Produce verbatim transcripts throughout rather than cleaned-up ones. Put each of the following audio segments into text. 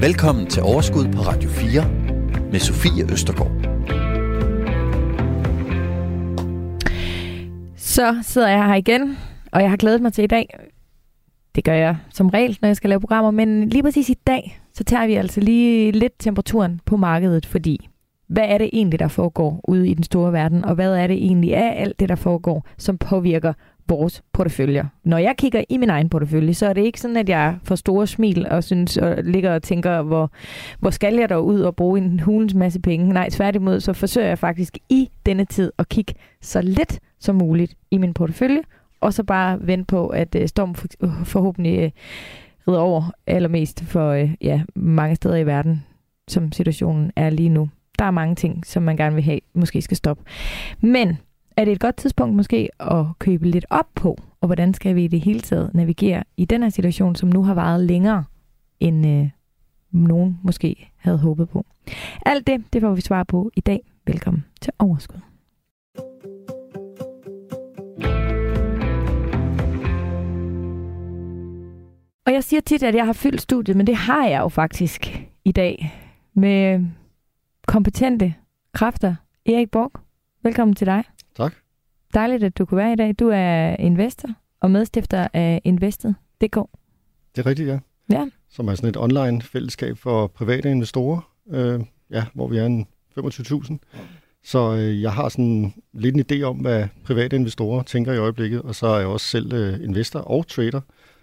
Velkommen til Overskud på Radio fire med Sofie Østergaard. Så sidder jeg her igen, og jeg har glædet mig til i dag. Det gør jeg som regel, når jeg skal lave programmer, men lige præcis i dag, så tager vi altså lige lidt temperaturen på markedet, fordi hvad er det egentlig, der foregår ude i den store verden, og hvad er det egentlig af alt det, der foregår, som påvirker vores porteføljer? Når jeg kigger i min egen portefølje, så er det ikke sådan, at jeg får store smil og synes og ligger og tænker, hvor, hvor skal jeg dog ud og bruge en hulens masse penge? Nej, tværtimod, så forsøger jeg faktisk i denne tid at kigge så lidt som muligt i min portefølje, og så bare vente på, at stormen forhåbentlig rider over allermest for ja, mange steder i verden, som situationen er lige nu. Der er mange ting, som man gerne vil have, måske skal stoppe. Men er det et godt tidspunkt måske at købe lidt op på? Og hvordan skal vi i det hele taget navigere i den her situation, som nu har varet længere, end øh, nogen måske havde håbet på? Alt det, det får vi svar på i dag. Velkommen til Overskud. Og jeg siger tit, at jeg har fyldt studiet, men det har jeg jo faktisk i dag med kompetente kræfter. Erik Borg, velkommen til dig. Tak. Dejligt, at du kunne være i dag. Du er investor og medstifter af Invested punktum d k. Det er rigtigt, ja. ja. Som er sådan et online fællesskab for private investorer, øh, ja, hvor vi er en femogtyve tusind. Så øh, jeg har sådan lidt en idé om, hvad private investorer tænker i øjeblikket, og så er jeg også selv øh, investor og trader,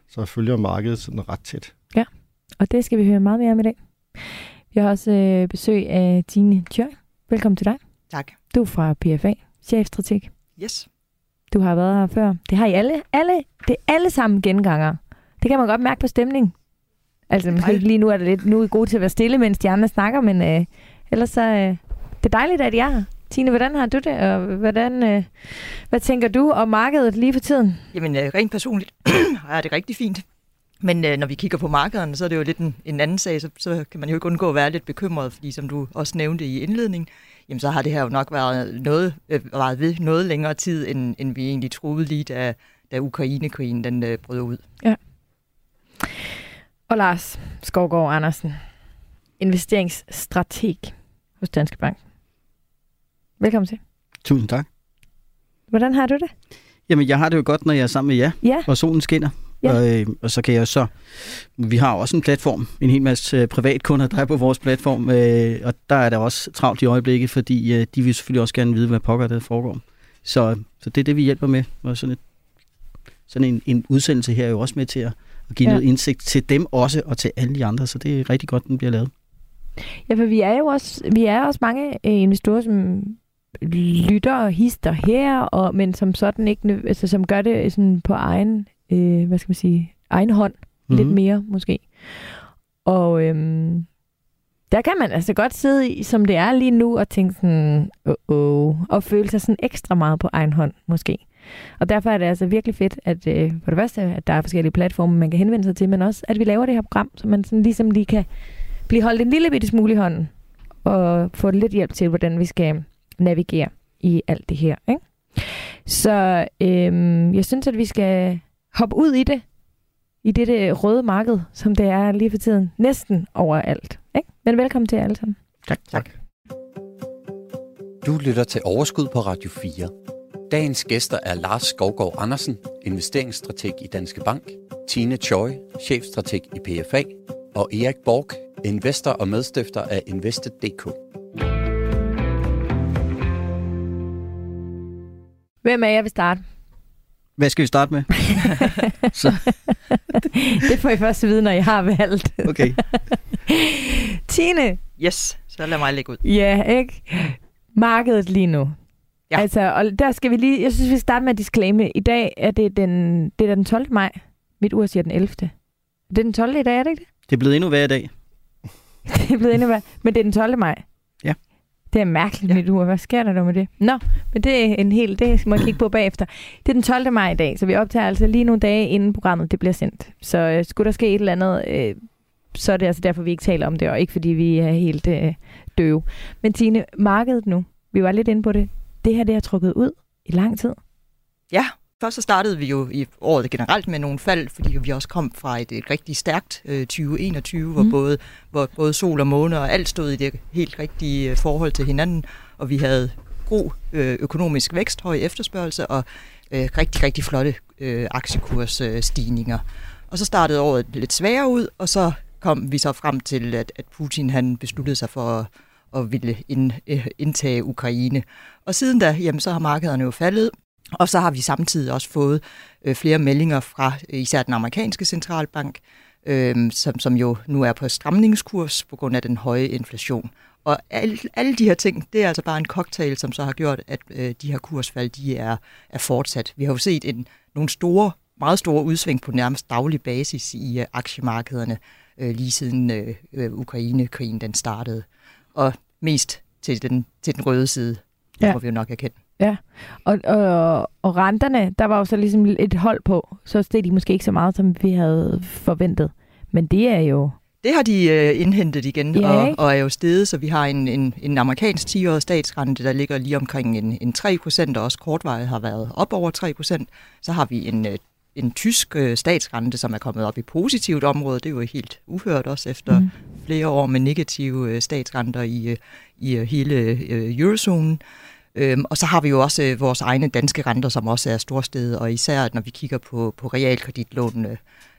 så jeg følger markedet sådan ret tæt. Ja, og det skal vi høre meget mere om i dag. Vi har også øh, besøg af Dine Thyr. Velkommen til dig. Tak. Du er fra P F A, chefstrateg. Yes. Du har været her før. Det har I alle. alle det er alle sammen genganger. Det kan man godt mærke på stemning. Altså måske ikke lige nu er det lidt nu er I gode til at være stille, mens de andre snakker, men øh, ellers så øh, det er dejligt, at I er her. Tine, hvordan har du det, og hvordan, øh, hvad tænker du om markedet lige for tiden? Jamen øh, rent personligt har jeg det rigtig fint. Men øh, når vi kigger på markederne, så er det jo lidt en, en anden sag, så, så kan man jo ikke undgå at være lidt bekymret, fordi som du også nævnte i indledningen, jamen så har det her jo nok været, noget, øh, været ved noget længere tid, end, end vi egentlig troede lige, da, da Ukraine-krigen den øh, brød ud. Ja. Og Lars Skovgaard Andersen, investeringsstrateg hos Danske Bank. Velkommen til. Tusind tak. Hvordan har du det? Jamen jeg har det jo godt, når jeg er sammen med jer, ja. Og solen skinner. Ja. Og, og så kan jeg så, vi har også en platform, en hel masse privatkunder, der er på vores platform, øh, og der er der også travlt i øjeblikket, fordi øh, de vil selvfølgelig også gerne vide, hvad pokker der foregår. Så, så det er det, vi hjælper med, og sådan, et, sådan en, en udsendelse her er jo også med til at, at give ja. Noget indsigt til dem også, og til alle de andre, så det er rigtig godt, den bliver lavet. Ja, for vi er jo også, vi er også mange øh, investorer, som lytter og hister her, og, men som sådan ikke, altså, som gør det sådan på egen Øh, hvad skal man sige, egen hånd, mm-hmm. lidt mere måske. Og øhm, der kan man altså godt sidde i, som det er lige nu, og tænke sådan, åh, og føle sig sådan ekstra meget på egen hånd måske. Og derfor er det altså virkelig fedt, at øh, for det første, at der er forskellige platforme, man kan henvende sig til, men også, at vi laver det her program, så man sådan ligesom lige kan blive holdt en lille bitte smule i hånden, og få lidt hjælp til, hvordan vi skal navigere i alt det her, ikke? Så øhm, jeg synes, at vi skal hop ud i det, i dette røde marked, som det er lige for tiden, næsten overalt. Ikke? Men velkommen til jer alle sammen. Tak. tak. Du lytter til Overskud på Radio fire. Dagens gæster er Lars Skovgaard Andersen, investeringsstrateg i Danske Bank, Tine Choi, chefstrateg i P F A, og Erik Borg, investor og medstifter af Invested punktum d k. Hvem er jeg vil starte? Hvad skal vi starte med? Så. Det får I først at vide, når I har valgt. Okay. Tine. Yes, så lad mig lægge ud. Ja, yeah, ikke? Markedet lige nu. Ja. Altså, og der skal vi lige, jeg synes, vi starter med at disclaimer. I dag er det den, det er den tolvte maj. Mit ur siger den ellevte. Det er den tolvte i dag, er det ikke det? Det er blevet endnu værre i dag. Det er blevet endnu værre. Men det er den tolvte maj. Ja. Det er mærkeligt, ja. Mit ur. Hvad sker der dog med det? Nå, men det er en hel, det må jeg kigge på bagefter. Det er den tolvte maj i dag, så vi optager altså lige nogle dage, inden programmet det bliver sendt. Så øh, skulle der ske et eller andet, øh, så er det altså derfor, vi ikke taler om det, og ikke fordi vi er helt øh, døve. Men Tine, markedet nu, vi var lidt inde på det. Det her, det har trukket ud i lang tid. Ja, Først så startede vi jo i året generelt med nogle fald, fordi vi også kom fra et, et rigtig stærkt øh, tyve enogtyve, hvor, mm. både, hvor både sol og måne og alt stod i det helt rigtige forhold til hinanden, og vi havde god øh, økonomisk vækst, høj efterspørgsel og øh, rigtig, rigtig flotte øh, aktiekursstigninger. Øh, og så startede året lidt sværere ud, og så kom vi så frem til, at, at Putin han besluttede sig for at og ville indtage Ukraine. Og siden da, jamen, så har markederne jo faldet, og så har vi samtidig også fået øh, flere meldinger fra især den amerikanske centralbank, øh, som, som jo nu er på stramningskurs på grund af den høje inflation. Og alle, alle de her ting, det er altså bare en cocktail, som så har gjort, at øh, de her kursfald, de er, er fortsat. Vi har jo set en, nogle store, meget store udsving på nærmest daglig basis i øh, aktiemarkederne, øh, lige siden øh, øh, Ukraine-krigen den startede. Og mest til den, til den røde side, ja. Hvor vi jo nok er kendt. Ja, og, og, og renterne, der var jo så ligesom et hold på, så steg de måske ikke så meget, som vi havde forventet. Men det er jo... Det har de øh, indhentet igen, ja, og, og er jo steget, så vi har en, en, en amerikansk ti-årig statsrente, der ligger lige omkring en, en tre procent, og også kortvarigt har været op over tre procent. Så har vi en, en tysk øh, statsrente, som er kommet op i positivt område. Det er jo helt uhørt også efter... Mm. flere år med negative statsrenter i, i hele eurozonen. Og så har vi jo også vores egne danske renter, som også er storsteget, og især når vi kigger på, på realkreditlånene,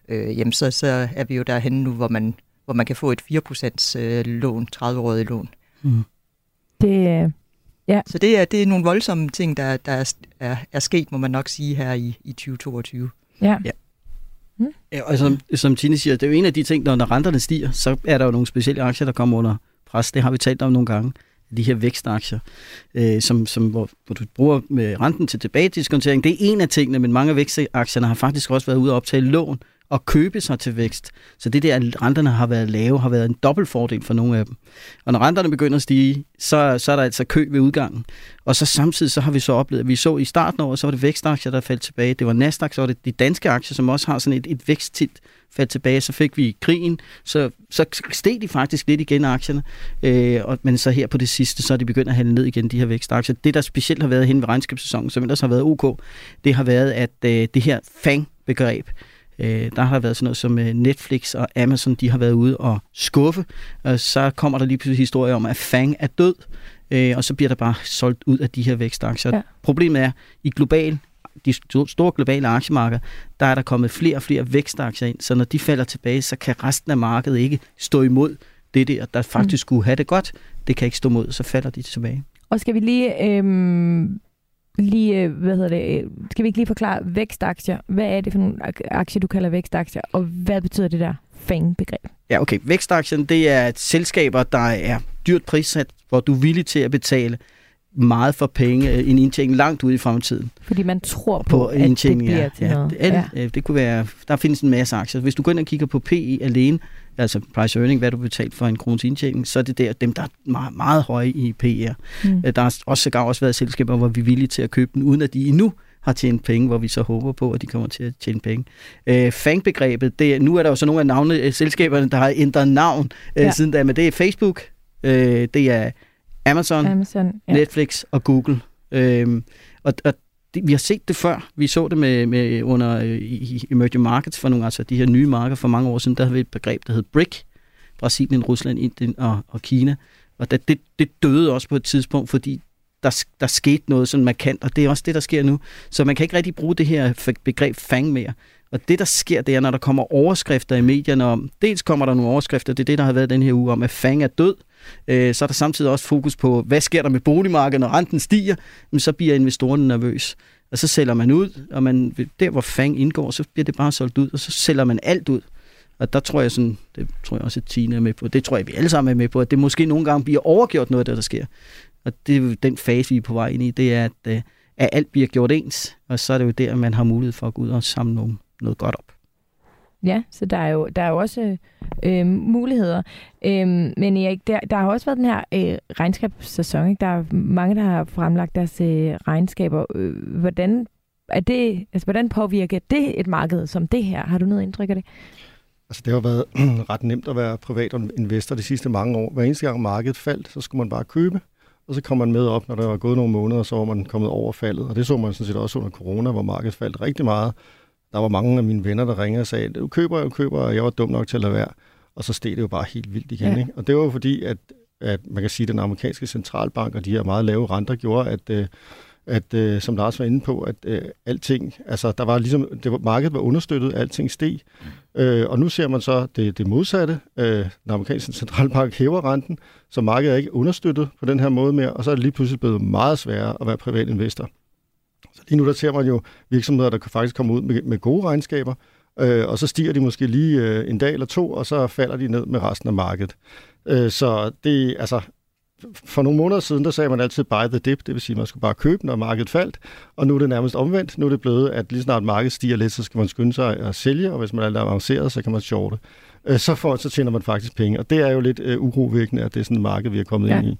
øh, så, så er vi jo derhenne nu, hvor man, hvor man kan få et fire procent lån, tredive-årige lån. Mm. Det, ja. Så det er, det er nogle voldsomme ting, der, der er, er sket, må man nok sige, her i, i tyve toogtyve. Ja. Ja. Mm. Ja, og som, som Tine siger, det er jo en af de ting, når, når renterne stiger, så er der jo nogle specielle aktier, der kommer under pres. Det har vi talt om nogle gange. De her vækstaktier, øh, som, som, hvor, hvor du bruger med renten til tilbagedeskontering. Det er en af tingene, men mange af vækstaktierne har faktisk også været ude og optage lån og købe sig til vækst. Så det der, at renterne har været lave, har været en dobbelt fordel for nogle af dem. Og når renterne begynder at stige, så, så er der altså kø ved udgangen. Og så samtidig så har vi så oplevet, at vi så i starten af året, så var det vækstaktier, der faldt tilbage. Det var Nasdaq, så var det de danske aktier, som også har sådan et, et væksttit faldt tilbage. Så fik vi krigen, så, så steg de faktisk lidt igen aktierne. Øh, og, men så her på det sidste, så er de begyndt at handle ned igen, de her vækstaktier. Det, der specielt har været hen ved regnskabssæsonen, som ellers har været ok, det har været, at øh, det her FANG-begreb, der har været sådan noget som Netflix og Amazon, de har været ude og skuffe, og så kommer der lige pludselig historier om, at FANG er død, og så bliver der bare solgt ud af de her vækstaktier. Ja. Problemet er, i global, de store globale aktiemarkeder, der er der kommet flere og flere vækstaktier ind, så når de falder tilbage, så kan resten af markedet ikke stå imod det der, der faktisk skulle have det godt. Det kan ikke stå imod, så falder de tilbage. Og skal vi lige... Øh... Lige, hvad hedder det, skal vi ikke lige forklare vækstaktier? Hvad er det for nogle aktier, du kalder vækstaktier, og hvad betyder det der FANG-begreb? Ja, okay. Vækstaktien, det er et selskaber, der er dyrt prissat, hvor du er villig til at betale meget for penge, en indtjening langt ude i fremtiden. Fordi man tror på, på at det bliver til ja, noget. Ja, det, ja. Det kunne være, der findes en masse aktier. Hvis du går ind og kigger på P E alene, altså price earning, hvad du betalt for en krones indtjening, så er det der, dem, der er meget, meget høje i P E. Mm. Der har også sågar også været selskaber, hvor vi er villige til at købe den, uden at de endnu har tjent penge, hvor vi så håber på, at de kommer til at tjene penge. Øh, FANG-begrebet, det, nu er der jo så nogle af navne, selskaberne, der har ændret navn ja. øh, siden da, men det er Facebook, øh, det er Amazon, Amazon ja. Netflix og Google. Øhm, og og det, vi har set det før. Vi så det med, med under i emerging markets for nogle, altså de her nye markeder for mange år siden. Der havde vi et begreb, der hed BRIC. Brasilien, Rusland, Indien og, og Kina. Og det, det, det døde også på et tidspunkt, fordi der, der skete noget sådan markant, og det er også det, der sker nu. Så man kan ikke rigtig bruge det her begreb FANG mere. Og det, der sker, det er, når der kommer overskrifter i medierne om, dels kommer der nogle overskrifter, det er det, der har været den her uge om, at FANG er død. Så er der samtidig også fokus på, hvad sker der med boligmarkedet, når renten stiger, så bliver investorerne nervøs. Og så sælger man ud, og man, der hvor FANG indgår, så bliver det bare solgt ud, og så sælger man alt ud. Og der tror jeg sådan, det tror jeg også, at Tine er med på, det tror jeg, vi alle sammen er med på, at det måske nogle gange bliver overgjort noget af det, der sker. Og det er jo den fase, vi er på vej ind i, det er, at, at alt bliver gjort ens, og så er det jo der, man har mulighed for at gå ud og samle nogen. Noget godt op. Ja, så der er jo, der er jo også øh, muligheder. Øh, men Erik, der, der har også været den her øh, regnskabssæson. Ikke? Der er mange, der har fremlagt deres øh, regnskaber. Øh, hvordan, er det, altså, hvordan påvirker det et marked som det her? Har du noget indtryk af det? Altså, det har været ret nemt at være privat investor de sidste mange år. Hver eneste gang markedet faldt, så skulle man bare købe. og så kommer man med op, når der var gået nogle måneder, så var man kommet over faldet. Og det så man sådan set også under corona, hvor markedet faldt rigtig meget. Der var mange af mine venner, der ringede og sagde, du køber, du køber, og jeg var dum nok til at lade være. Og så steg det jo bare helt vildt igen. Ja. Ikke? Og det var jo fordi, at, at man kan sige, at den amerikanske centralbank og de her meget lave renter gjorde, at... Øh, at øh, som Lars var inde på, at øh, alting, altså der var ligesom, det var, markedet var understøttet, alting steg, øh, og nu ser man så det, det modsatte. Øh, den amerikanske centralbank hæver renten, så markedet er ikke understøttet på den her måde mere, og så er det lige pludselig blevet meget sværere at være privat investor. Så lige nu der ser man jo virksomheder, der kan faktisk komme ud med, med gode regnskaber, øh, og så stiger de måske lige øh, en dag eller to, og så falder de ned med resten af markedet. Øh, så det, altså... For nogle måneder siden, der sagde man altid buy the dip, det vil sige, at man skulle bare købe, når markedet faldt, og nu er det nærmest omvendt. Nu er det blevet, at lige snart markedet stiger lidt, så skal man skynde sig at sælge, og hvis man er avanceret, så kan man shorte. Så, for, så tjener man faktisk penge, og det er jo lidt uh, urovækkende, at det er sådan et marked, vi er kommet ja. ind i.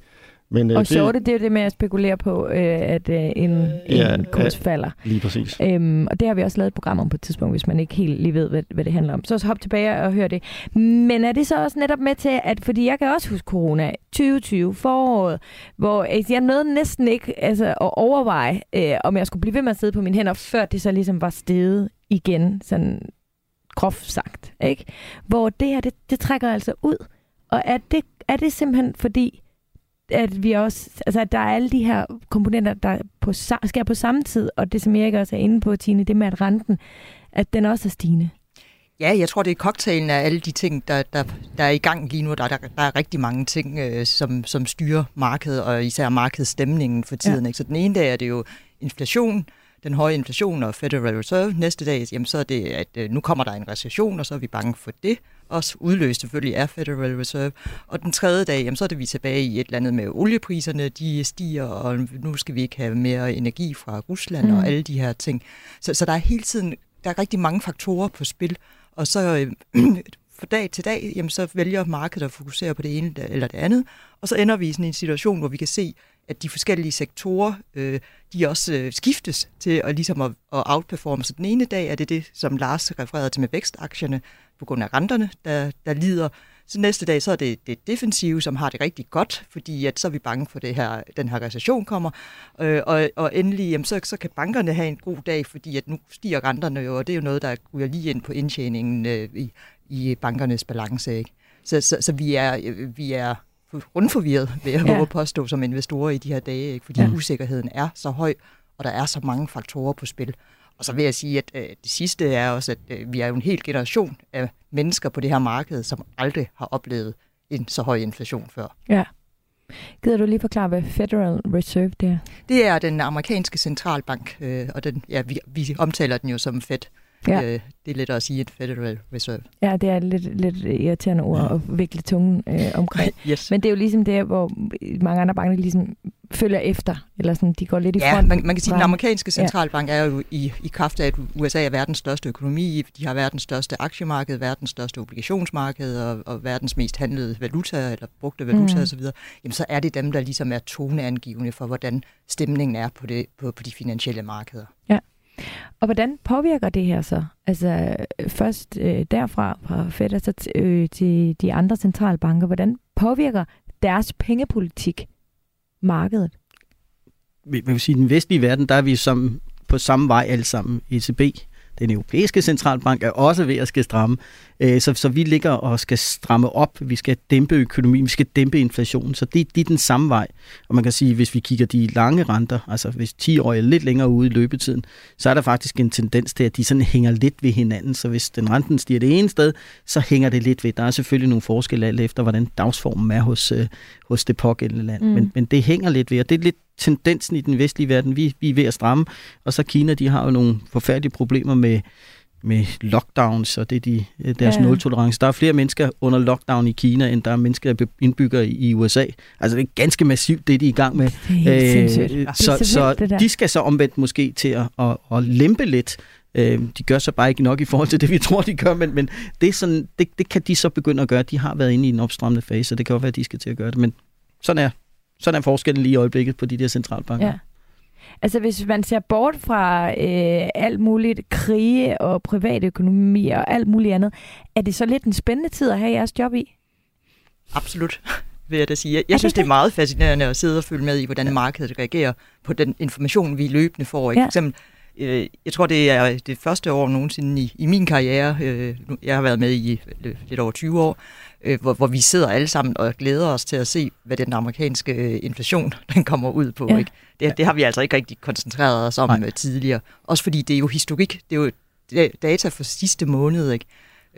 Men, uh, og shorte, det, det er jo det med at spekulere på, uh, at uh, en, ja, en kurs ja, falder. Lige præcis. Um, og det har vi også lavet et program om på et tidspunkt, hvis man ikke helt lige ved, hvad, hvad det handler om. Så hop tilbage og hør det. Men er det så også netop med til, at fordi jeg kan også huske corona tyve tyve, foråret, hvor jeg nåede næsten ikke altså, at overveje, øh, om jeg skulle blive ved med at sidde på mine hænder, før det så ligesom var steget igen, sådan groft sagt. Ikke? Hvor det her, det, det trækker altså ud. Og er det, er det simpelthen fordi, at vi også, altså at der er alle de her komponenter, der på, sker på samme tid, og det som Erik også er inde på, Tine, det med at renten, at den også er stigende. Ja, jeg tror, det er cocktailen af alle de ting, der, der, der er i gang lige nu. Der, der, der er rigtig mange ting, øh, som, som styrer markedet, og især markedsstemningen for tiden. Ja. Ikke? Så den ene dag er det jo inflation, den høje inflation og Federal Reserve. Næste dag jamen, så er det, at øh, nu kommer der en recession, og så er vi bange for det. Også udløst selvfølgelig af Federal Reserve. Og den tredje dag, jamen, så er det vi tilbage i et eller andet med oliepriserne, de stiger, og nu skal vi ikke have mere energi fra Rusland mm. og alle de her ting. Så, så der er hele tiden der er rigtig mange faktorer på spil. Og så øh, fra dag til dag, jamen, så vælger markedet at fokusere på det ene eller det andet. Og så ender vi i sådan en situation, hvor vi kan se, at de forskellige sektorer, øh, de også øh, skiftes til at, ligesom at, at outperforme. Så den ene dag er det det, som Lars refererede til med vækstaktierne, på grund af renterne, der, der lider. Så næste dag så er det det defensive, som har det rigtig godt, fordi at så er vi bange for, det her den her recession kommer. Øh, og, og endelig jamen, så, så kan bankerne have en god dag, fordi at nu stiger renterne jo, og det er jo noget, der ryger lige ind på indtjeningen øh, i, i bankernes balance. Ikke? Så, så, så vi er, vi er rundforvirret, vil jeg ja. påstå, som investorer i de her dage, ikke? Fordi ja. usikkerheden er så høj, og der er så mange faktorer på spil. Og så vil jeg sige, at øh, det sidste er også, at øh, vi er jo en hel generation af mennesker på det her marked, som aldrig har oplevet en så høj inflation før. Ja. Gider du lige forklare, hvad Federal Reserve det er? Det er den amerikanske centralbank, øh, og den, ja, vi, vi omtaler den jo som Fed. Ja. Øh, det er lidt at sige et Federal Reserve. Ja, det er lidt, lidt irriterende ord ja. at vikle tungen øh, omkring. yes. Men det er jo ligesom det, hvor mange andre banker ligesom følger efter, eller sådan, de går lidt i front. Ja, man, man kan sige, at den amerikanske centralbank ja. er jo i, i kraft af, at U S A er verdens største økonomi, de har verdens største aktiemarked, verdens største obligationsmarked, og, og verdens mest handlede valuta, eller brugte valuta mm. osv., jamen så er det dem, der ligesom er toneangivende for, hvordan stemningen er på, det, på, på de finansielle markeder. Ja. Og hvordan påvirker det her så? Altså først øh, derfra fra Fed og så t- øh, til de andre centralbanker, hvordan påvirker deres pengepolitik markedet? Man vil sige, at i den vestlige verden, der er vi som, på samme vej alle sammen. E C B, den europæiske centralbank, er også ved at skal stramme. Så, så vi ligger og skal stramme op. Vi skal dæmpe økonomien, vi skal dæmpe inflationen. Så det, det er den samme vej. Og man kan sige, at hvis vi kigger de lange renter, altså hvis ti år er lidt længere ude i løbetiden, så er der faktisk en tendens til, at de sådan hænger lidt ved hinanden. Så hvis den renten stiger det ene sted, så hænger det lidt ved. Der er selvfølgelig nogle forskelle alt efter, hvordan dagsformen er hos, hos det pågældende land. Mm. Men, men det hænger lidt ved, og det er lidt tendensen i den vestlige verden. Vi, vi er ved at stramme, og så Kina, de har jo nogle forfærdelige problemer med med lockdowns, og det er de, deres ja. nul-tolerance. Der er flere mennesker under lockdown i Kina, end der er mennesker, der indbygger i U S A. Altså det er ganske massivt, det de er i gang med. Det er helt sindssygt. Så, så de skal så omvendt måske til at, at, at lempe lidt. De gør så bare ikke nok i forhold til det, vi tror, de gør, men, men det, er sådan, det, det kan de så begynde at gøre. De har været inde i en opstrammet fase, og det kan jo være, at de skal til at gøre det, men sådan er, sådan er forskellen lige i øjeblikket på de der centralbanker. Ja. Altså hvis man ser bort fra øh, alt muligt krige og privatøkonomi og alt muligt andet, er det så lidt en spændende tid at have jeres job i? Absolut. vil jeg da sige. Jeg, jeg synes, det, det er meget fascinerende at sidde og følge med i, hvordan markedet reagerer på den information, vi løbende får. Ikke? Ja. For eksempel, øh, jeg tror, det er det første år nogensinde i, i min karriere, øh, jeg har været med i lidt over tyve år, øh, hvor, hvor vi sidder alle sammen og glæder os til at se, hvad den amerikanske øh, inflation den kommer ud på. Ja. Ikke? Det, det har vi altså ikke rigtig koncentreret os om Nej. tidligere. Også fordi det er jo historik, det er jo data for sidste måned, ikke?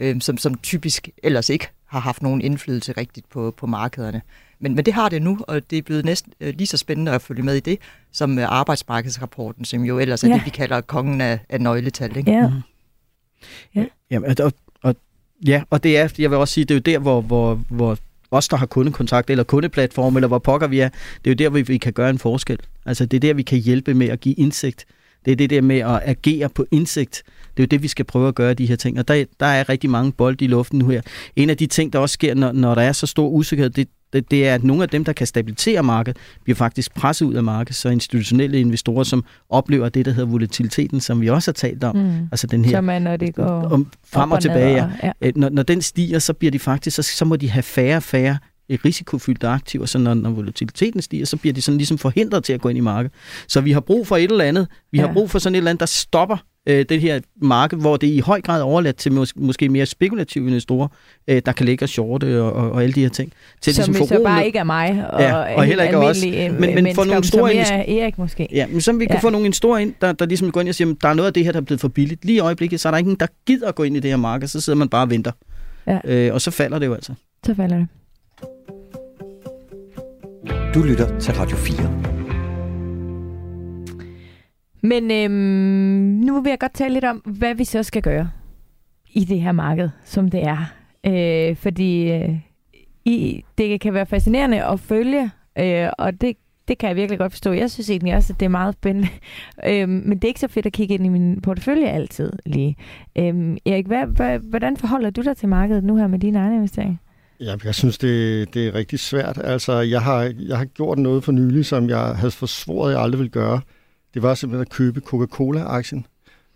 Øh, som, som typisk ellers ikke har haft nogen indflydelse rigtigt på, på markederne. Men, men det har det nu, og det er blevet næsten øh, lige så spændende at følge med i det, som øh, arbejdsmarkedsrapporten, som jo ellers er ja. det, vi kalder kongen af, af nøgletal. Ikke? Ja. Mm. ja. Jamen, og, og, ja, og det er, jeg vil også sige, det er jo der, hvor, hvor, hvor os, der har kundekontakt eller kundeplatform, eller hvor pokker vi er, det er jo der, hvor vi kan gøre en forskel. Altså, det er der, vi kan hjælpe med at give indsigt. Det er det der med at agere på indsigt. Det er jo det, vi skal prøve at gøre, de her ting. Og der, der er rigtig mange bolde i luften nu her. En af de ting, der også sker, når, når der er så stor usikkerhed, det, det, det er, at nogle af dem, der kan stabilisere markedet, bliver faktisk presset ud af markedet. Så institutionelle investorer, som oplever det, der hedder volatiliteten, som vi også har talt om. Mm. Altså den her, så man, når det går om, frem og, og tilbage. Og, ja. Ja. Når, når den stiger, så bliver de faktisk, så, så må de have færre og færre risikofyldte aktiver, så når, når volatiliteten stiger, så bliver de sådan ligesom forhindret til at gå ind i markedet. Så vi har brug for et eller andet. Vi ja. har brug for sådan et eller andet, der stopper øh, det her marked, hvor det i høj grad er overladt til mås- måske mere spekulative investorer, øh, der kan ligge og shorte og, og, og alle de her ting. Til som ligesom, så bare ikke er mig, og, ja, og heller ikke os. Men, men for nogle store som er Erik måske. Ja, men så vi kan ja. få nogle store ind, der, der ligesom går ind og siger, der er noget af det her, der er blevet for billigt. Lige i øjeblikket, så er der ikke nogen, der gider at gå ind i det her marked, så sidder man bare og venter. Ja. Øh, og så falder det jo altså. Så falder det. Du lytter til Radio fire. Men øhm, nu vil jeg godt tale lidt om, hvad vi så skal gøre i det her marked, som det er. Øh, fordi øh, i, det kan være fascinerende at følge, øh, og det, det kan jeg virkelig godt forstå. Jeg synes egentlig også, at det er meget spændende. Øh, men det er ikke så fedt at kigge ind i min portefølje altid lige. Øh, Erik, hvad, hvad, hvordan forholder du dig til markedet nu her med dine egne investeringer? Ja, jeg synes, det, det er rigtig svært. Altså, jeg har, jeg har gjort noget for nylig, som jeg havde forsvoret, jeg aldrig ville gøre. Det var simpelthen at købe Coca-Cola-aktien.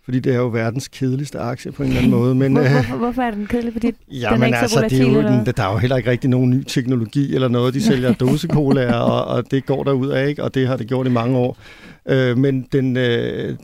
Fordi det er jo verdens kedeligste aktie på en eller anden måde. Men, hvorfor, øh, hvorfor er den kedelig? Fordi ja, den er ikke altså, så volatil? Jamen, der er jo heller ikke rigtig nogen ny teknologi eller noget. De sælger dåsecolaer, og, og det går derudad, ikke? Og det har det gjort i mange år. Øh, men den, øh,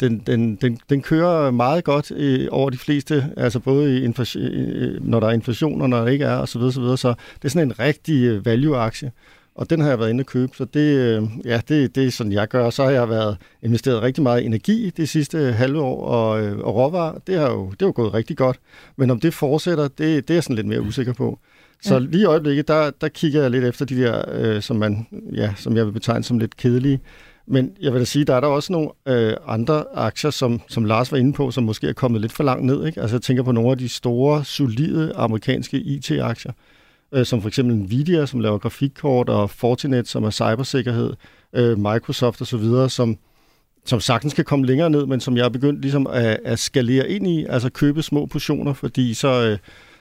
den, den, den, den kører meget godt øh, over de fleste, altså både i infl- øh, når der er inflation og når der ikke er, osv. Så, så, så det er sådan en rigtig value-aktie. Og den har jeg været inde at købe, så det, ja, det, det er sådan, jeg gør. Så har jeg været investeret rigtig meget i energi det sidste halve år, og, og råvarer, det har jo, det er jo gået rigtig godt. Men om det fortsætter, det, det er jeg sådan lidt mere usikker på. Så lige i øjeblikket, der, der kigger jeg lidt efter de der, øh, som, man, ja, som jeg vil betegne som lidt kedelige. Men jeg vil da sige, der er der også nogle øh, andre aktier, som, som Lars var inde på, som måske er kommet lidt for langt ned. Ikke? Altså jeg tænker på nogle af de store, solide amerikanske I T-aktier. Som for eksempel Nvidia, som laver grafikkort, og Fortinet, som er cybersikkerhed, øh, Microsoft og så videre, som, som sagtens kan komme længere ned, men som jeg er begyndt ligesom at, at skalere ind i, altså købe små portioner, fordi så, øh,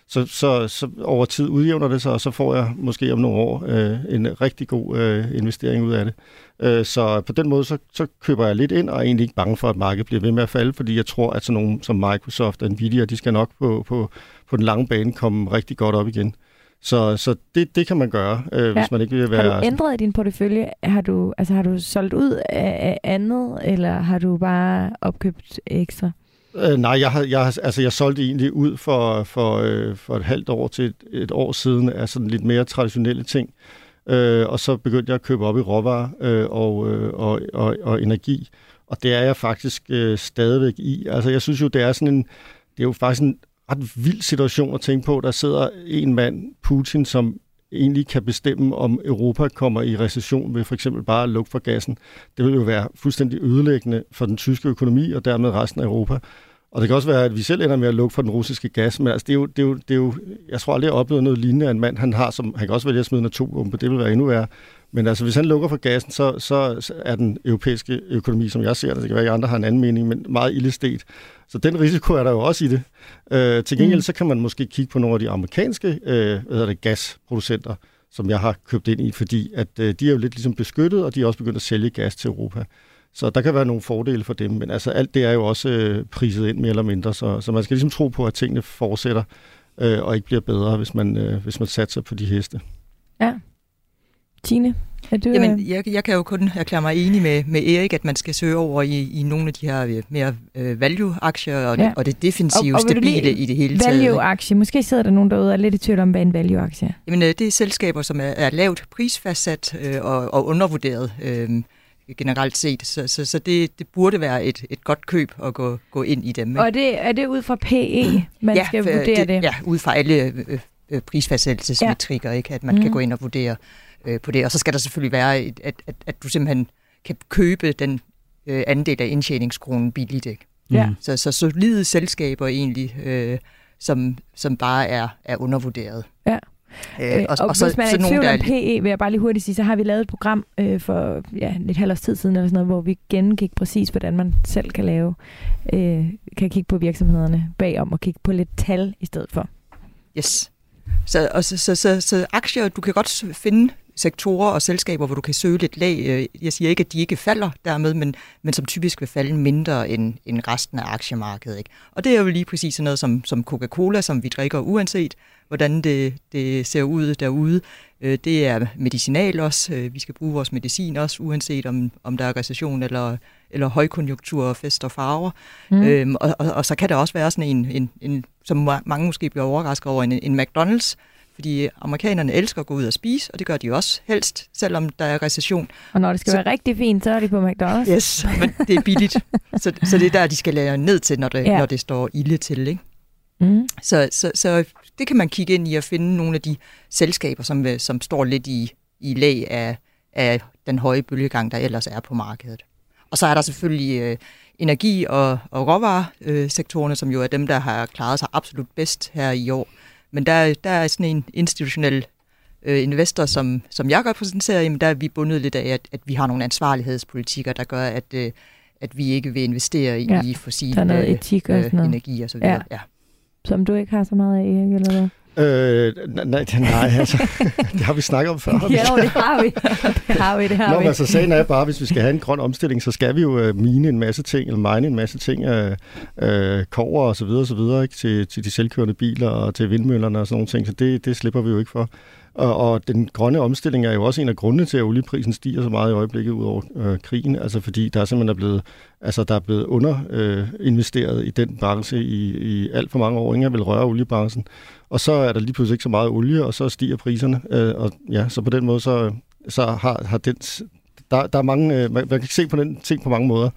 så, så, så over tid udjævner det sig, og så får jeg måske om nogle år øh, en rigtig god øh, investering ud af det. Øh, så på den måde, så, så køber jeg lidt ind, og er egentlig ikke bange for, at markedet bliver ved med at falde, fordi jeg tror, at sådan nogle som Microsoft og Nvidia, de skal nok på, på, på den lange bane komme rigtig godt op igen. Så, så det, det kan man gøre, øh, ja. hvis man ikke vil være... Har du ændret din portefølje? Har du, altså, har du solgt ud af andet, eller har du bare opkøbt ekstra? Øh, nej, jeg, har, jeg, altså, jeg solgte egentlig ud for, for, øh, for et halvt år til et, et år siden af sådan lidt mere traditionelle ting. Øh, og så begyndte jeg at købe op i råvarer øh, og, øh, og, og, og energi. Og det er jeg faktisk øh, stadigvæk i. Altså, jeg synes jo, det er sådan en... Det er jo faktisk en... ret vild situation at tænke på. Der sidder en mand, Putin, som egentlig kan bestemme, om Europa kommer i recession ved for eksempel bare at lukke for gassen. Det vil jo være fuldstændig ødelæggende for den tyske økonomi og dermed resten af Europa. Og det kan også være, at vi selv ender med at lukke for den russiske gas, men altså, det, er jo, det, er jo, det er jo, jeg tror aldrig, jeg har oplevet noget lignende af en mand, han har, som han kan også vælge at smide en atombombe, det vil være endnu værre. Men altså, hvis han lukker for gassen, så, så er den europæiske økonomi, som jeg ser det, det kan være, at andre har en anden mening, men meget ildestet. Så den risiko er der jo også i det. Øh, til gengæld, så kan man måske kigge på nogle af de amerikanske øh, hvad hedder det, gasproducenter, som jeg har købt ind i, fordi at, øh, de er jo lidt ligesom beskyttet, og de er også begyndt at sælge gas til Europa. Så der kan være nogle fordele for dem, men altså alt det er jo også øh, priset ind mere eller mindre, så, så man skal ligesom tro på, at tingene fortsætter øh, og ikke bliver bedre, hvis man, øh, hvis man satser på de heste. Ja. Tine, er du... Jamen, jeg, jeg kan jo kun erklære mig enig med, med Erik, at man skal søge over i, i nogle af de her mere value-aktier, og, ja. og det defensive, og, og stabile lige, i det hele taget. Value-aktie. Måske sidder der nogen derude og er lidt i tvivl om, hvad en value-aktie er. Jamen, det er selskaber, som er, er lavt prisfastsat øh, og, og undervurderet øh, generelt set, så, så, så det, det burde være et, et godt køb at gå, gå ind i dem. Ikke? Og det, er det ud fra P E, man ja, skal vurdere det, det? Ja, ud fra alle øh, prisfastsættelsesmetrikker, ja. ikke, at man mm. kan gå ind og vurdere øh, på det. Og så skal der selvfølgelig være, et, at, at, at du simpelthen kan købe den øh, andel af indtjeningskronen billigt. Ikke? Ja. Så, så solide selskaber egentlig, øh, som, som bare er, er undervurderet. Ja. Øh, og, og, og hvis så, man er i tvivl om P E, vil jeg bare lige hurtigt sige, så har vi lavet et program øh, for ja, lidt halvårs tid siden, eller sådan noget, hvor vi gennemgik præcis, hvordan man selv kan lave, øh, kan kigge på virksomhederne bagom og kigge på lidt tal i stedet for. Yes. Så, og så, så, så, så aktier, du kan godt finde sektorer og selskaber, hvor du kan søge lidt lag. Jeg siger ikke, at de ikke falder dermed, men, men som typisk vil falde mindre end, end resten af aktiemarkedet. Ikke? Og det er jo lige præcis sådan noget som, som Coca-Cola, som vi drikker uanset, hvordan det, det ser ud derude. Det er medicinal også. Vi skal bruge vores medicin også, uanset om, om der er recession eller, eller højkonjunktur og fest og farver. Mm. Øhm, og, og, og så kan der også være sådan en, en, en som mange måske bliver overrasket over, en, en McDonald's, fordi amerikanerne elsker at gå ud og spise, og det gør de også helst, selvom der er recession. Og når det skal så, være rigtig fint, så er de på McDonald's. Yes, men det er billigt. så, så det er der, de skal lære ned til, når det, ja. når det står ilde til. Ikke? Mm. Så, så, så det kan man kigge ind i og finde nogle af de selskaber, som, som står lidt i, i lag af, af den høje bølgegang, der ellers er på markedet. Og så er der selvfølgelig øh, energi- og, og råvaresektorerne, som jo er dem, der har klaret sig absolut bedst her i år. Men der, der er sådan en institutionel øh, investor, som, som jeg repræsenterer, jamen der er vi bundet lidt af, at, at vi har nogle ansvarlighedspolitikker, der gør, at, øh, at vi ikke vil investere i, ja, i fossile øh, etik og øh, energi og så videre. Ja. Ja. Som du ikke har så meget af, Erik, eller hvad? Øh, nej, nej altså, det har vi snakket om før. Ja, det har vi. Det har vi, det har Nå, vi. Nå, altså sagen er bare, hvis vi skal have en grøn omstilling, så skal vi jo mine en masse ting, eller mine en masse ting, øh, kover og så videre og så videre, ikke? Til, til de selvkørende biler og til vindmøllerne og sådan nogle ting, så det, det slipper vi jo ikke for. Og, og den grønne omstilling er jo også en af grundene til, at olieprisen stiger så meget i øjeblikket ud over øh, krigen, altså fordi der er simpelthen er blevet, altså der er blevet underinvesteret øh, i den branche i, i alt for mange år. Ingen vil røre oliebranchen. Og så er der lige pludselig ikke så meget olie, og så stiger priserne. Øh, og ja, så på den måde, så, så har, har den... Der, der er mange, øh, man, man kan se på den ting på mange måder,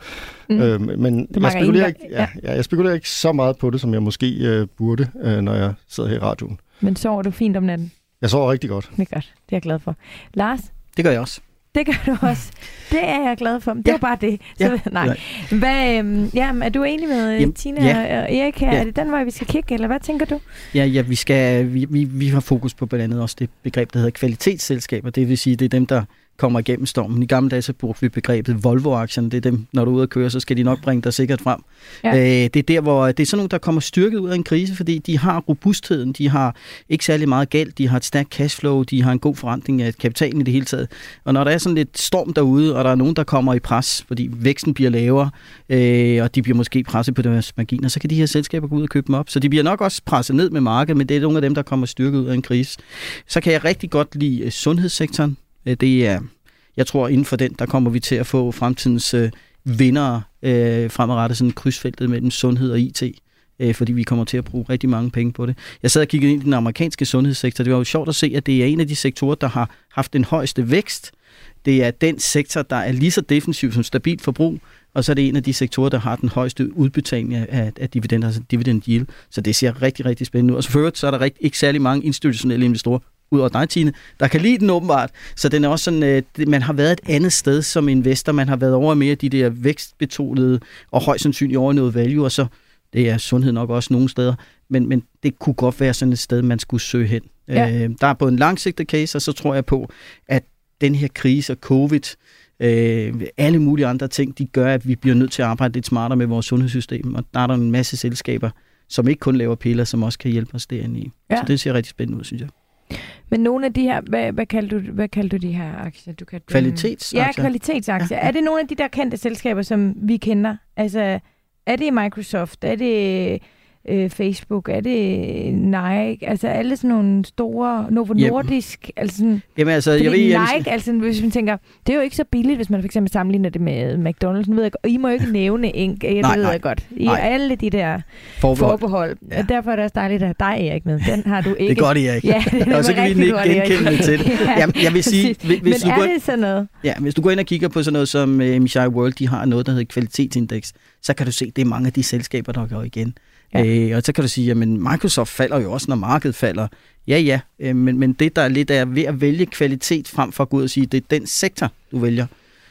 mm. øh, men jeg spekulerer, ikke, ja, ja. jeg spekulerer ikke så meget på det, som jeg måske øh, burde, øh, når jeg sidder her i radioen. Men sover du fint om natten? Jeg sover rigtig godt. Det er godt. Det er jeg glad for. Lars? Det gør jeg også. Det gør du også. Det er jeg glad for. Det ja. var bare det. Så, ja. nej. Hvad, øhm, jamen, er du enig med jamen, Tina ja. og Erik her? Ja. Er det den vej, vi skal kigge, eller hvad tænker du? Ja, ja vi, skal, vi, vi, vi har fokus på blandt andet også det begreb, der hedder kvalitetsselskaber. Det vil sige, det er dem, der kommer igennem stormen. I gamle dage så brugte vi begrebet Volvo-aktierne. Det er dem, når du er ude at køre, så skal de nok bringe dig sikkert frem. Ja. Øh, det er der, hvor det er sådan nogle, der kommer styrket ud af en krise, fordi de har robustheden, de har ikke særlig meget gæld, de har et stærkt cashflow, de har en god forrentning af kapitalen i det hele taget. Og når der er sådan lidt storm derude, og der er nogen, der kommer i pres, fordi væksten bliver lavere, øh, og de bliver måske presset på deres marginer, så kan de her selskaber gå ud og købe dem op. Så de bliver nok også presset ned med markedet, men det er nogle af dem, der kommer styrket ud af en krise. Så kan jeg rigtig godt lide sundhedssektoren. Det er, jeg tror, inden for den, der kommer vi til at få fremtidens øh, vindere øh, fremadrettet, sådan krydsfeltet mellem sundhed og I T, øh, fordi vi kommer til at bruge rigtig mange penge på det. Jeg sad og kiggede ind i den amerikanske sundhedssektor. Det var jo sjovt at se, at det er en af de sektorer, der har haft den højeste vækst. Det er den sektor, der er lige så defensiv som stabilt forbrug, og så er det en af de sektorer, der har den højeste udbetaling af, af dividender, altså dividend yield. Så det ser rigtig, rigtig spændende ud. Og selvfølgelig så er der rigtig, ikke særlig mange institutionelle investorer, ud over dig, Tine, der kan lide den åbenbart. Så den er også sådan, øh, man har været et andet sted som investor. Man har været over mere de der vækstbetonede og højst sandsynligt over noget value, og så det er sundhed nok også nogle steder. Men, men det kunne godt være sådan et sted, man skulle søge hen. Ja. Øh, der er både en langsigtet case, og så tror jeg på, at den her krise og covid, øh, alle mulige andre ting, de gør, at vi bliver nødt til at arbejde lidt smartere med vores sundhedssystem, og der er der en masse selskaber, som ikke kun laver piller, som også kan hjælpe os derinde i. Ja. Så det ser rigtig spændende ud, synes jeg. Men nogle af de her, hvad, hvad kalder du, hvad kalder du de her aktier? Du kan kvalitetsaktier. Ja, kvalitetsaktier. Ja. Er det nogle af de der kendte selskaber, som vi kender? Altså, er det Microsoft? Er det øh, Facebook, er det Nike, altså alle sådan nogle store, Novo Nordisk, yep. altså sådan, Jamen, altså, jeg ved, Nike, jeg... altså hvis man tænker, det er jo ikke så billigt, hvis man for eksempel sammenligner det med McDonald's, nu ved jeg, og I må jo ikke nævne en, jeg nej, ved nej, jeg godt, I nej. alle de der forbehold, forbehold. Ja. Og derfor er det også dejligt at have dig, Erik, med, den har du ikke. Det er godt, Erik, ja, det og så kan vi ikke genkende det til det. ja. Jamen, jeg vil sige, hvis, hvis, du går, ja, hvis du går ind og kigger på sådan noget som uh, M S C I World, de har noget, der hedder kvalitetsindeks, så kan du se, det er mange af de selskaber, der går igen. Ja. Øh, og så kan du sige, at Microsoft falder jo også, når markedet falder. Ja, ja, øh, men, men det, der er lidt er ved at vælge kvalitet frem for at gå ud og sige, at det er den sektor, du vælger,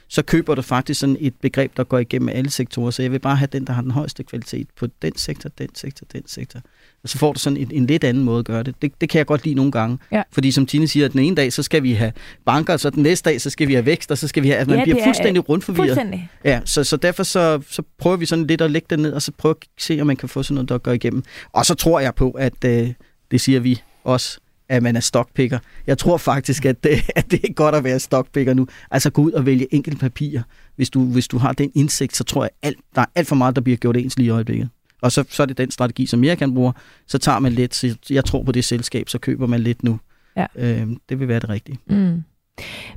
så køber du faktisk sådan et begreb, der går igennem alle sektorer. Så jeg vil bare have den, der har den højeste kvalitet på den sektor, den sektor, den sektor. Og så får du sådan en, en lidt anden måde at gøre det. Det, det kan jeg godt lide nogle gange. Ja. Fordi som Tine siger, at den ene dag, så skal vi have banker, og så den næste dag, så skal vi have vækst, og så skal vi have... Altså, man ja, bliver fuldstændig er, rundforvirret. Fuldstændig. Ja, så, så derfor så, så prøver vi sådan lidt at lægge det ned, og så prøver at se, om man kan få sådan noget, der går igennem. Og så tror jeg på, at øh, det siger vi også, at man er stockpicker. Jeg tror faktisk, at det, at det er godt at være stockpicker nu. Altså gå ud og vælge enkelte papirer. Hvis du, hvis du har den indsigt, så tror jeg, at alt, der er alt for meget, der bliver gjort ens lige i øjeblikket. Og så, så er det den strategi, som jeg kan bruge. Så tager man lidt, så jeg tror på det selskab, så køber man lidt nu. Ja. Øhm, det vil være det rigtige. Mm.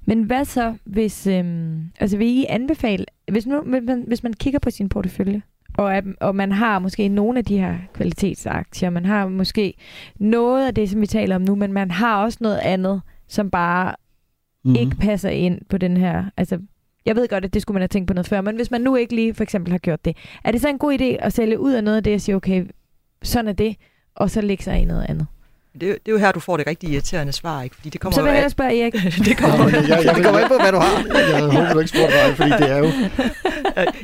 Men hvad så, hvis... Øhm, altså vil I anbefale... Hvis, nu, hvis, man, hvis man kigger på sin portefølje, Og, at, og man har måske nogle af de her kvalitetsaktier, man har måske noget af det, som vi taler om nu, men man har også noget andet, som bare mm. ikke passer ind på den her... Altså, jeg ved godt, at det skulle man have tænkt på noget før, men hvis man nu ikke lige for eksempel har gjort det, er det så en god idé at sælge ud af noget af det og sige, okay, sådan er det, og så lægge sig i noget andet? Det, det er jo her, du får det rigtig irriterende svar, ikke? Fordi det kommer så vil jeg af... spørge Erik. det kommer ikke ja, jeg, jeg, jeg, på, hvad du har. Jeg håber, du ikke spurgte mig, fordi det er jo...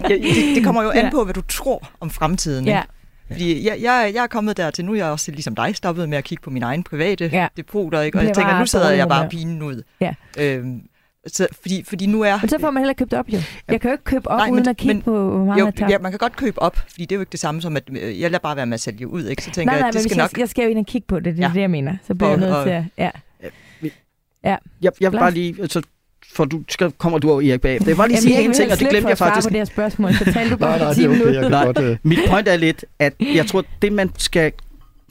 det, det kommer jo an på, hvad du tror om fremtiden, ikke? Ja. Fordi jeg, jeg, jeg er kommet dertil, nu er jeg også ligesom dig stoppet med at kigge på mine egne private ja. depoter, ikke? Og jeg tænker, nu sidder jeg bare pinen ud. Ja. Øhm, Så, fordi, fordi nu er... Men så får man heller købt op, jo. Jeg kan jo ikke købe op, nej, uden men, at kigge men, på, hvor meget jo, ja, man kan godt købe op, fordi det er jo ikke det samme som, at jeg lader bare være med at sælge ud, ikke? Så tænker nej, nej, jeg, det skal jeg, nok... jeg skal jo ind og kigge på det, det er ja. det, jeg mener. Så bliver og, jeg nødt og... til at... Ja. Ja. Jeg, jeg vil bare lige... Så for du, kommer du over, Erik, bag. Det var lige sige en ting, og det glemte jeg faktisk. Jeg vil slet for at svare på det her spørgsmål, så talte du bare ti minutter. Nej, godt... Mit point er lidt, at jeg tror, det man skal,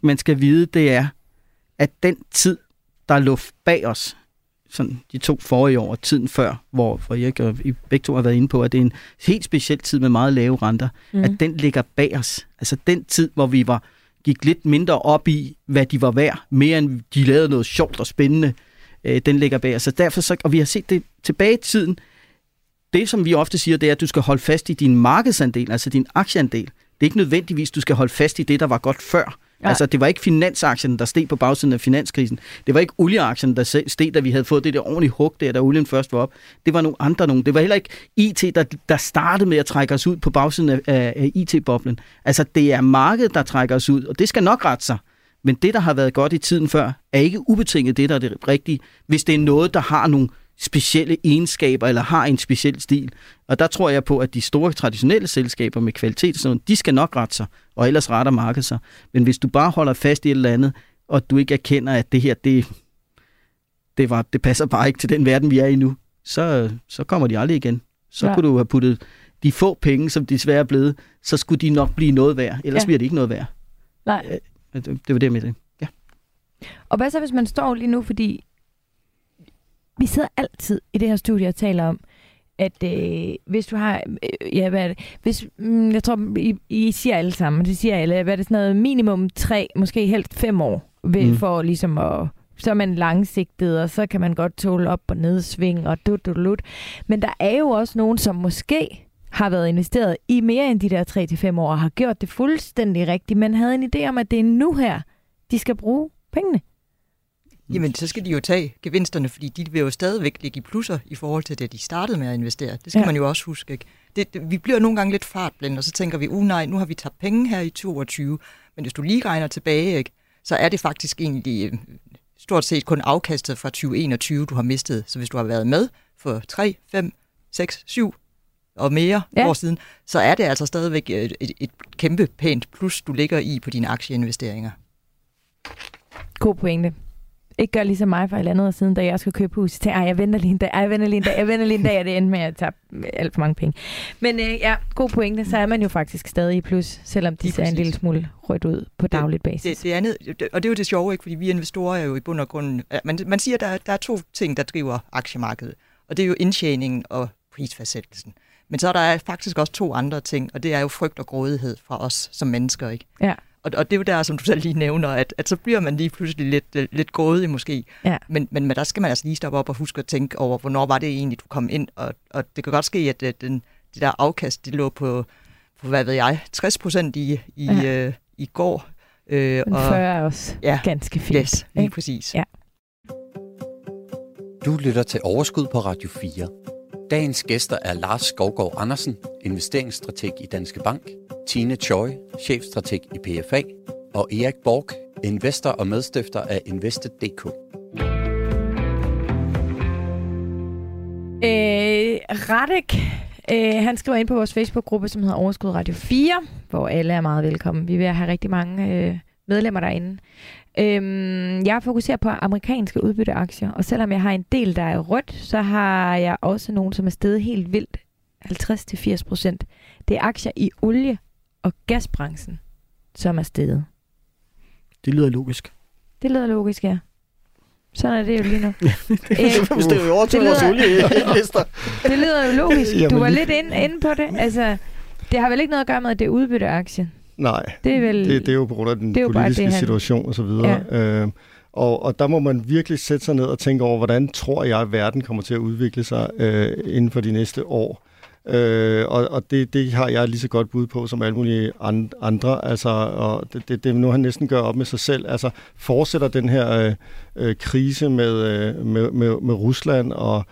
man skal vide, det er, at den tid, der lå bag os, sådan de to forrige år, tiden før, hvor, hvor Erik og I begge to har været inde på, at det er en helt speciel tid med meget lave renter, mm. at den ligger bag os. Altså den tid, hvor vi var, gik lidt mindre op i, hvad de var værd, mere end de lavede noget sjovt og spændende, øh, den ligger bag os. Så derfor så, og vi har set det tilbage i tiden, det som vi ofte siger, det er, at du skal holde fast i din markedsandel, altså din aktieandel. Det er ikke nødvendigvis, du skal holde fast i det, der var godt før. Ja. Altså, det var ikke finansaktien, der steg på bagsiden af finanskrisen. Det var ikke olieaktien, der steg, da vi havde fået det der ordentlige hug der, da olien først var op. Det var nogle andre nogen. Det var heller ikke I T, der, der startede med at trække os ud på bagsiden af, af I T-boblen. Altså, det er markedet, der trækker os ud, og det skal nok rette sig. Men det, der har været godt i tiden før, er ikke ubetinget det, der er det rigtige, hvis det er noget, der har nogle specielle egenskaber eller har en speciel stil. Og der tror jeg på, at de store traditionelle selskaber med kvalitet, sådan, de skal nok rette sig, og ellers retter markedet sig. Men hvis du bare holder fast i et eller andet, og du ikke erkender, at det her, det, det, var, det passer bare ikke til den verden, vi er i nu, så, så kommer de aldrig igen. Så ja. kunne du have puttet de få penge, som de desværre er blevet, så skulle de nok blive noget værd. Ellers ja. bliver det ikke noget værd. Nej. Det, det var det, jeg mente. Ja. Og hvad så, hvis man står lige nu, fordi vi sidder altid i det her studie og taler om, at øh, hvis du har... Øh, ja, hvad er det? Hvis, mm, jeg tror, I, I siger alle sammen, det siger alle, hvad er det sådan noget minimum tre, måske helt fem år, ved, mm. for ligesom at... Så er man langsigtet, og så kan man godt tåle op og nedsving, og dut, dut, dut. Men der er jo også nogen, som måske har været investeret i mere end de der tre til fem år, og har gjort det fuldstændig rigtigt, men havde en idé om, at det er nu her, de skal bruge pengene. Jamen, så skal de jo tage gevinsterne, fordi de vil jo stadigvæk ligge i plusser i forhold til det, de startede med at investere. Det skal ja. man jo også huske, ikke? Det, det, vi bliver nogle gange lidt fartblinde, og så tænker vi, uh nej, nu har vi tabt penge her i toogtyve. Men hvis du lige regner tilbage, ikke, så er det faktisk egentlig stort set kun afkastet fra tyve enogtyve, du har mistet. Så hvis du har været med for tre, fem, seks, syv og mere ja. år siden, så er det altså stadigvæk et, et, et kæmpe pænt plus, du ligger i på dine aktieinvesteringer. God pointe. ikke gør ligesom mig for et eller andet år siden, da jeg skulle købe hus. Så jeg venter lige en dag, jeg venter lige en dag, jeg venter lige en dag, og det endte med at tabe alt for mange penge. Men øh, ja, god pointe, så er man jo faktisk stadig i plus, selvom de ser en lille smule rødt ud på dagligt basis. Det, det, det andet, og det er jo det sjove, ikke? Fordi vi investorer er jo i bund og grund... Man, man siger, at der, der er to ting, der driver aktiemarkedet, og det er jo indtjeningen og prisfastsættelsen. Men så er der faktisk også to andre ting, og det er jo frygt og grådighed fra os som mennesker, ikke? Ja. Og det er jo der, som du selv lige nævner, at, at så bliver man lige pludselig lidt, lidt grådig måske. Ja. Men, men, men der skal man altså lige stoppe op og huske at tænke over, hvornår var det egentlig, du kom ind. Og, og det kan godt ske, at, at den, det der afkast, det lå på, på hvad ved jeg, tres procent i, i, ja. øh, i går. Øh, men fyrre er også ja, ganske fint. Yes, lige ikke? Præcis. Ja. Du lytter til Overskud på Radio fire. Dagens gæster er Lars Skovgaard Andersen, investeringsstrateg i Danske Bank, Tine Choi, chefstrateg i P F A, og Erik Borg, investor og medstifter af Invested punktum d k. Øh, Radek, øh, han skriver ind på vores Facebook-gruppe, som hedder Overskud Radio fire, hvor alle er meget velkommen. Vi vil have rigtig mange øh, medlemmer derinde. Øhm, jeg fokuserer på amerikanske udbytteaktier, og selvom jeg har en del, der er rødt, så har jeg også nogen, som er steget helt vildt, halvtreds til firs procent. Det er aktier i olie- og gasbranchen, som er steget. Det lyder logisk. Det lyder logisk, ja. Sådan er det jo lige nu. Hvis det er jo overtog vores olielister. Det lyder jo logisk. Du var lidt inde, inde på det. Altså, det har vel ikke noget at gøre med, at det er udbytteaktier? Nej, det er, vel, det, det er jo på grund af den politiske det, han... situation og så videre. Ja. Øhm, og, og der må man virkelig sætte sig ned og tænke over, hvordan tror jeg, at verden kommer til at udvikle sig øh, inden for de næste år. Øh, og og det, det har jeg lige så godt bud på som alle mulige andre. Altså, og det, det, det nu han næsten gør op med sig selv. Altså, fortsætter den her øh, øh, krise med, øh, med, med, med Rusland og...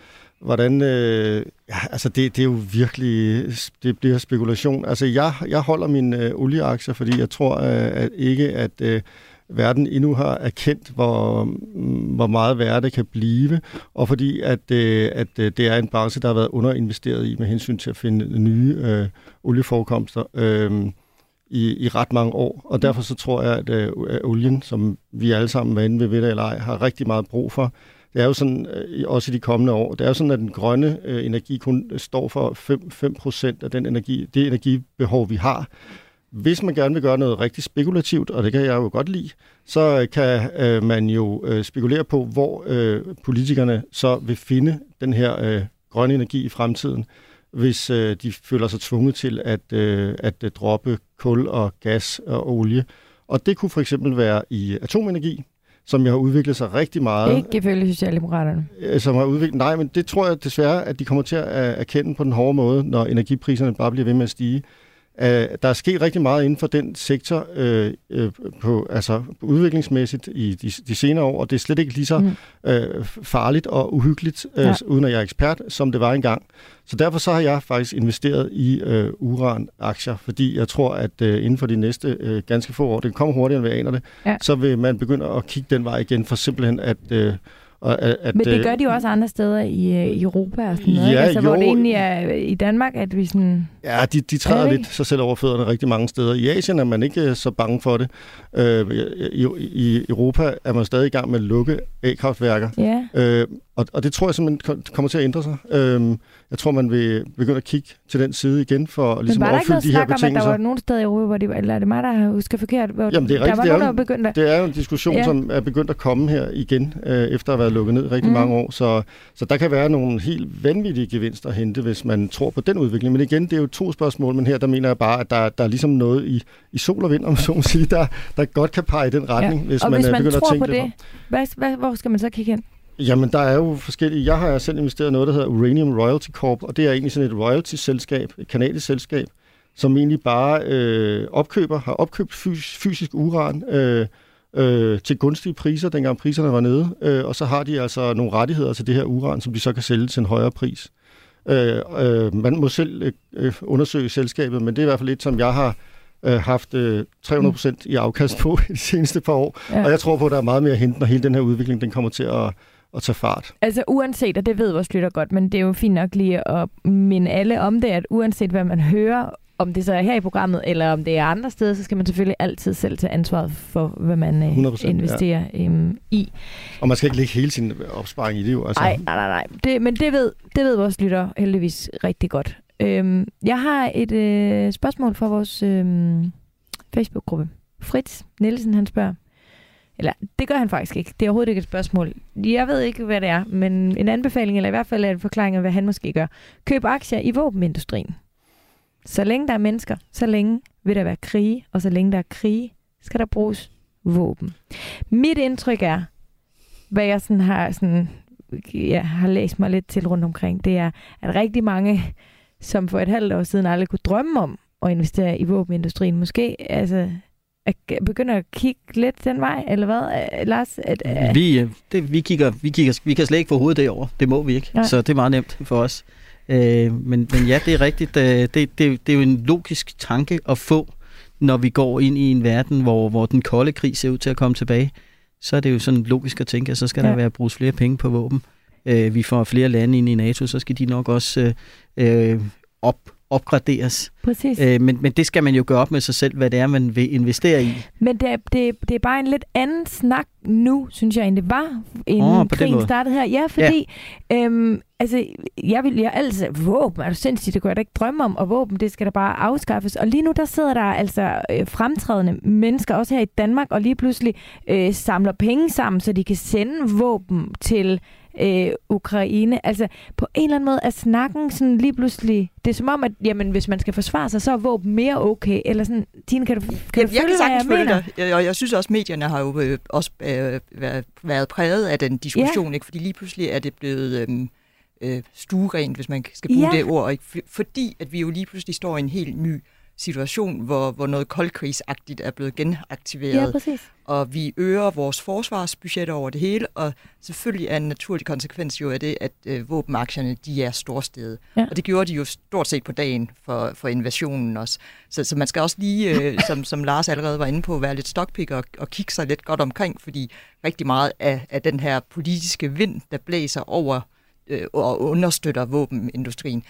Hvordan, øh, ja, altså det, det er jo virkelig, det bliver spekulation. Altså jeg, jeg holder mine øh, olieaktier, fordi jeg tror øh, at ikke, at øh, verden endnu har erkendt, hvor, hvor meget værre det kan blive, og fordi at, øh, at øh, det er en branche, der har været underinvesteret i med hensyn til at finde nye øh, olieforekomster øh, i, i ret mange år. Og derfor så tror jeg, at øh, olien, som vi alle sammen, hvad end vi ved det eller ej, har rigtig meget brug for. Det er jo sådan, også i de kommende år, det er jo sådan, at den grønne øh, energi kun står for fem procent af den energi, det energibehov, vi har. Hvis man gerne vil gøre noget rigtig spekulativt, og det kan jeg jo godt lide, så kan øh, man jo øh, spekulere på, hvor øh, politikerne så vil finde den her øh, grønne energi i fremtiden, hvis øh, de føler sig tvunget til at, øh, at øh, droppe kul og gas og olie. Og det kunne for eksempel være i atomenergi, som jeg har udviklet sig rigtig meget. Ikke ifølge Socialdemokraterne. Som har udviklet... Nej, men det tror jeg desværre, at de kommer til at erkende på den hårde måde, når energipriserne bare bliver ved med at stige. Uh, der er sket rigtig meget inden for den sektor, uh, uh, på, altså udviklingsmæssigt i de, de senere år, og det er slet ikke lige så uh, farligt og uhyggeligt, uh, ja. uden at jeg er ekspert, som det var engang. Så derfor så har jeg faktisk investeret i uh, uranaktier, fordi jeg tror, at uh, inden for de næste uh, ganske få år, det kommer hurtigere, end vi aner det, ja. så vil man begynde at kigge den vej igen, for simpelthen at... Uh, At, at, men det gør de jo også andre steder i, i Europa og sådan noget, ja, altså, jo, hvor det egentlig er i Danmark, at vi sådan... Ja, de, de træder lidt sig selv over fødderne rigtig mange steder. I Asien er man ikke så bange for det. Øh, i, I Europa er man stadig i gang med at lukke a-kraftværker. Ja. Øh, og, og det tror jeg simpelthen kommer til at ændre sig. Øh, jeg tror, man vil begynde at kigge til den side igen for at ligesom opfylde de her betingelser. Men var der ikke noget snak om, at der var nogle steder i Europa, hvor de, eller er det mig, der husker forkert? Hvor Jamen, det er rigtigt. Der var det, er nogen, jo, der var begyndt at... det er jo en diskussion, ja. som er begyndt at komme her igen, øh, efter at være lukket ned rigtig mm. mange år, så, så der kan være nogle helt vanvittige gevinster at hente, hvis man tror på den udvikling. Men igen, det er jo to spørgsmål, men her der mener jeg bare, at der, der er ligesom noget i, i sol og vind, om så må sige, der, der godt kan pege i den retning, ja. hvis, man, hvis man begynder at tænke på det. Hvad, hvad, hvor skal man så kigge hen? Jamen, der er jo forskellige. Jeg har selv investeret i noget, der hedder Uranium Royalty Corp, og det er egentlig sådan et royalty-selskab, et kanadisk selskab, som egentlig bare øh, opkøber, har opkøbt fys, fysisk uran, øh, Øh, til gunstige priser, dengang priserne var nede, øh, og så har de altså nogle rettigheder til det her uran, som de så kan sælge til en højere pris. Øh, øh, man må selv øh, undersøge selskabet, men det er i hvert fald lidt, som jeg har øh, haft øh, tre hundrede procent i afkast på de seneste par år, ja. og jeg tror på, at der er meget mere at hente, når hele den her udvikling den kommer til at, at tage fart. Altså uanset, og det ved vores lytter godt, men det er jo fint nok lige at minde alle om det, at uanset hvad man hører om det så er her i programmet, eller om det er andre steder, så skal man selvfølgelig altid selv tage ansvaret for, hvad man øh, investerer ja. øhm, i. Og man skal ikke lægge hele sin opsparing i det jo. Altså. Ej, nej, nej, nej. Det, men det ved, det ved vores lyttere heldigvis rigtig godt. Øhm, jeg har et øh, spørgsmål fra vores øh, Facebook-gruppe. Fritz Nielsen, han spørger. Eller, det gør han faktisk ikke. Det er overhovedet ikke et spørgsmål. Jeg ved ikke, hvad det er, men en anbefaling, eller i hvert fald en forklaring af, hvad han måske gør. Køb aktier i våbenindustrien. Så længe der er mennesker, så længe vil der være krige, og så længe der er krige, skal der bruges våben. Mit indtryk er, hvad jeg sådan har, sådan, jeg har læst mig lidt til rundt omkring, det er, at rigtig mange, som for et halvt år siden aldrig kunne drømme om at investere i våbenindustrien, måske altså, at begynder at kigge lidt den vej, eller hvad, Lars? At, uh... vi, det, vi, kigger, vi, kigger, vi kan slet ikke få hovedet derovre. Det må vi ikke, nej. Så det er meget nemt for os. Øh, men, men ja, det er rigtigt. Det, det, det er jo en logisk tanke at få, når vi går ind i en verden, hvor, hvor den kolde krig ser ud til at komme tilbage. Så er det jo sådan logisk at tænke, at så skal ja. der være bruges flere penge på våben. Øh, vi får flere lande ind i NATO, så skal de nok også øh, op. opgraderes. Præcis. Æ, men, men det skal man jo gøre op med sig selv, hvad det er, man vil investere i. Men det er, det, det er bare en lidt anden snak nu, synes jeg, end det var, inden oh, krigen startede her. Ja, fordi ja. Øhm, altså, jeg vil jo altså, våben, er du sindssygt, det kunne jeg da ikke drømme om, og våben, det skal da bare afskaffes. Og lige nu, der sidder der altså øh, fremtrædende mennesker, også her i Danmark, og lige pludselig øh, samler penge sammen, så de kan sende våben til Øh, Ukraine. Altså, på en eller anden måde er snakken sådan lige pludselig, det er som om, at jamen, hvis man skal forsvare sig, så er våben mere okay. Eller sådan, Tine, kan du, kan jamen, du følge, jeg kan sagtens hvad jeg mener? Jeg, og jeg synes også, medierne har jo øh, også øh, været præget af den diskussion, ja. ikke? Fordi lige pludselig er det blevet øh, øh, stuerent, hvis man skal bruge ja. det ord. Ikke? Fordi at vi jo lige pludselig står i en helt ny situation, hvor, hvor noget koldkrigsagtigt er blevet genaktiveret. Ja, og vi øger vores forsvarsbudget over det hele, og selvfølgelig er en naturlig konsekvens jo af det, at øh, våbenaktierne, de er storstede. Ja. Og det gjorde de jo stort set på dagen for, for invasionen også. Så, så man skal også lige, øh, som, som Lars allerede var inde på, være lidt stockpicker og, og kigge sig lidt godt omkring, fordi rigtig meget af, af den her politiske vind, der blæser over øh, og understøtter våbenindustrien,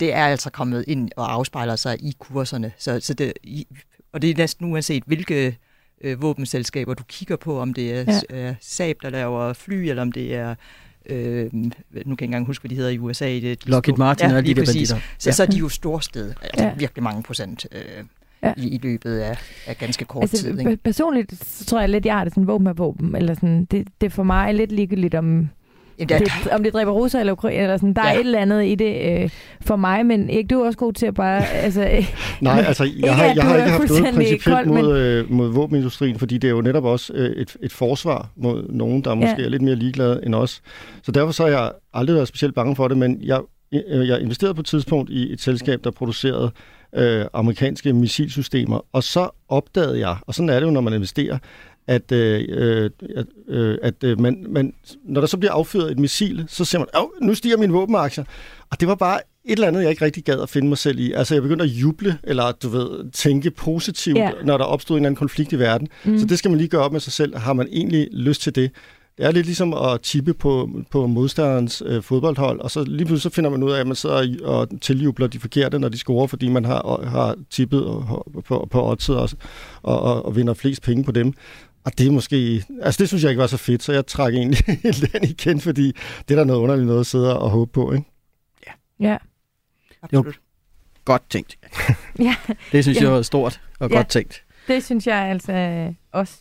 det er altså kommet ind og afspejler sig i kurserne. Så, så det, og det er næsten uanset, hvilke øh, våbenselskaber du kigger på, om det er ja. øh, S A B, der laver fly, eller om det er, øh, nu kan jeg ikke engang huske, hvad de hedder i U S A. De Lockheed Martin og ja, alle de der banditter. Så, ja. så er de jo storsted, altså ja. virkelig mange procent øh, ja. i, i løbet af, af ganske kort altså, tid. Ikke? Personligt så tror jeg lidt, jeg har det sådan, våben er våben, eller sådan, det, det for mig er lidt ligegyldigt om... Det, om det dræber russer eller ukrainer, eller sådan, der ja. er et eller andet i det øh, for mig, men ikke du er også god til at bare... Altså, nej, altså, jeg ikke, har, jeg har ikke haft noget principielt mod, øh, mod våbenindustrien, fordi det er jo netop også øh, et, et forsvar mod nogen, der måske ja. er lidt mere ligeglade end os. Så derfor så har jeg aldrig været specielt bange for det, men jeg, øh, jeg investerede på et tidspunkt i et selskab, der producerede øh, amerikanske missilsystemer, og så opdagede jeg, og sådan er det jo, når man investerer, at, øh, at, øh, at øh, man, man, når der så bliver affyret et missil, så siger man, åh, nu stiger mine våbenaktier. Og det var bare et eller andet, jeg ikke rigtig gad at finde mig selv i. Altså, jeg begyndte at juble, eller du ved, tænke positivt, yeah. når der opstod en eller anden konflikt i verden. Mm. Så det skal man lige gøre op med sig selv. Har man egentlig lyst til det? Det er lidt ligesom at tippe på, på modstanderens øh, fodboldhold, og så lige pludselig så finder man ud af, at man sidder og tiljubler de forkerte, når de scorer, fordi man har, har tippet og, på, på oddset og, og, og, og vinder flest penge på dem. Og det er måske... Altså, det synes jeg ikke var så fedt, så jeg trækker egentlig land igen, fordi det er der noget underligt noget at sidde og håbe på, ikke? Ja. Ja. Absolut. Det var godt tænkt. ja. Det synes ja. jeg var stort og ja. godt tænkt. Det synes jeg altså øh, også.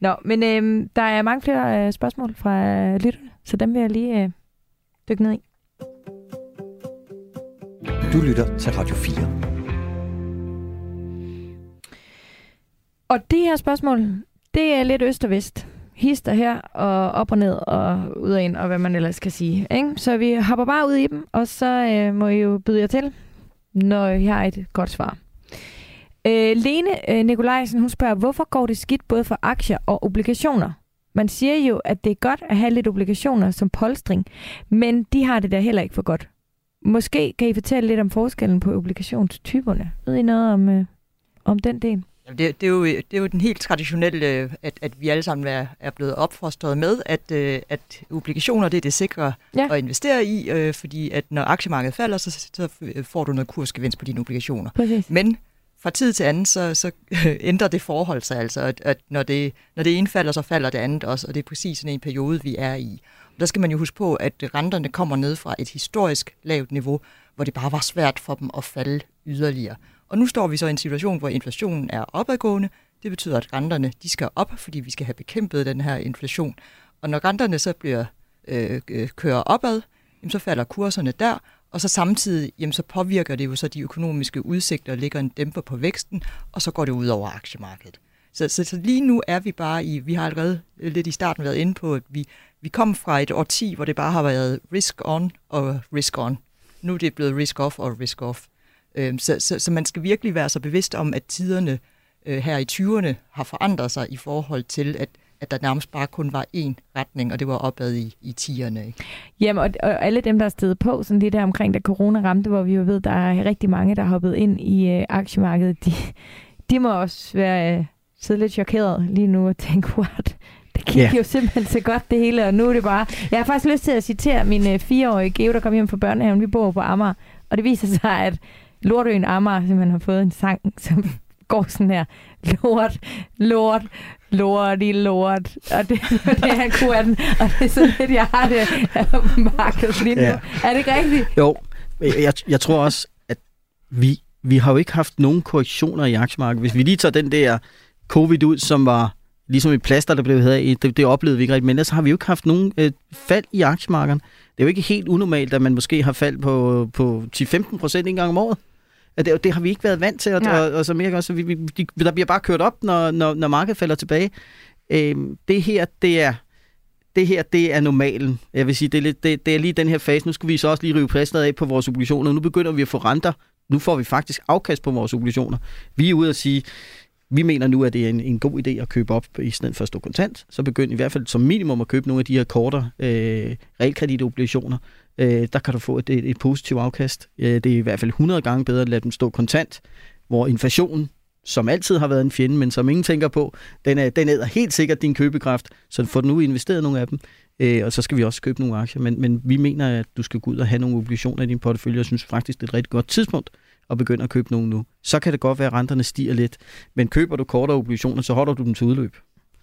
Nå, men øh, der er mange flere øh, spørgsmål fra øh, lytterne, så dem vil jeg lige øh, dykke ned i. Du lytter til Radio fire. Og det her spørgsmål... Det er lidt øst og vest. Hister her, og op og ned, og ud og ind, og hvad man ellers kan sige. Ikke? Så vi hopper bare ud i dem, og så øh, må I jo byde jer til, når jeg har et godt svar. Øh, Lene øh, Nikolajsen, hun spørger, hvorfor går det skidt både for aktier og obligationer? Man siger jo, at det er godt at have lidt obligationer som polstring, men de har det der heller ikke for godt. Måske kan I fortælle lidt om forskellen på obligationstyperne. Ved I noget om, øh, om den del? Det, det, er jo, det er jo den helt traditionelle, at, at vi alle sammen er, er blevet opfostret med, at, at obligationer det er det sikre ja. At investere i, øh, fordi at når aktiemarkedet falder, så, så får du noget kursgevinst på dine obligationer. Præcis. Men fra tid til anden, så, så ændrer det forhold sig altså, at, at når, det, når det ene falder, så falder det andet også, og det er præcis sådan en periode, vi er i. Og der skal man jo huske på, at renterne kommer ned fra et historisk lavt niveau, hvor det bare var svært for dem at falde yderligere. Og nu står vi så i en situation, hvor inflationen er opadgående. Det betyder, at renterne de skal op, fordi vi skal have bekæmpet den her inflation. Og når renterne så bliver, øh, kører opad, jamen, så falder kurserne der, og så samtidig jamen, så påvirker det jo så de økonomiske udsigter, lægger en dæmper på væksten, og så går det ud over aktiemarkedet. Så, så, så lige nu er vi bare i, vi har allerede lidt i starten været inde på, at vi, vi kom fra et årti, hvor det bare har været risk on og risk on. Nu er det blevet risk off og risk off. Så, så, så man skal virkelig være så bevidst om, at tiderne øh, her i tyverne har forandret sig i forhold til, at, at der nærmest bare kun var én retning, og det var opad i, i tierne. Ikke? Jamen, og, og alle dem, der er stedet på, sådan lige der omkring, da corona ramte, hvor vi jo ved, der er rigtig mange, der er hoppet ind i øh, aktiemarkedet, de, de må også være øh, sidde lidt chokeret lige nu og tænke, what? Det gik yeah. jo simpelthen så godt det hele, og nu er det bare... Jeg har faktisk lyst til at citere min øh, fireårige Geo, der kom hjem fra børnehaven, vi bor på Amager, og det viser sig, at Lortøen Amager simpelthen har fået en sang, som går sådan her. Lort, lort, lort i lort. Og det er det, han kunne have den. Og det er sådan lidt, jeg har det markedet lige nu. Ja. Er det ikke rigtigt? Jo, jeg, jeg tror også, at vi, vi har jo ikke haft nogen korrektioner i aktiemarkedet. Hvis vi lige tager den der covid ud, som var ligesom et plaster, der blev hævet, det, det oplevede vi ikke rigtigt. Men ellers har vi jo ikke haft nogen øh, fald i aktiemarkedet. Det er jo ikke helt unormalt, at man måske har fald på, på ti til femten procent en gang om året. Det, det har vi ikke været vant til, og, ja. og, og som jeg også, vi, vi, de, der bliver bare kørt op, når, når, når markedet falder tilbage. Øhm, det her, det er, det her, det er normalen. Jeg vil sige, det er, lidt, det, det er lige den her fase. Nu skal vi så også lige rive plasteret af på vores obligationer. Nu begynder vi at få renter. Nu får vi faktisk afkast på vores obligationer. Vi er ude at sige, vi mener nu, at det er en, en god idé at købe op i stedet for at stå kontant. Så begynd i hvert fald som minimum at købe nogle af de her kortere øh, realkreditobligationer. Øh, der kan du få et, et, et positivt afkast. Øh, det er i hvert fald hundrede gange bedre at lade dem stå kontant, hvor inflationen, som altid har været en fjende, men som ingen tænker på, den er, den æder helt sikkert din købekraft, så får du nu investeret nogle af dem, øh, og så skal vi også købe nogle aktier. Men, men vi mener, at du skal gå ud og have nogle obligationer i din portefølje, og synes faktisk, det er et rigtig godt tidspunkt og begynder at købe nogen nu. Så kan det godt være, at renterne stiger lidt, men køber du kortere obligationer, så holder du dem til udløb.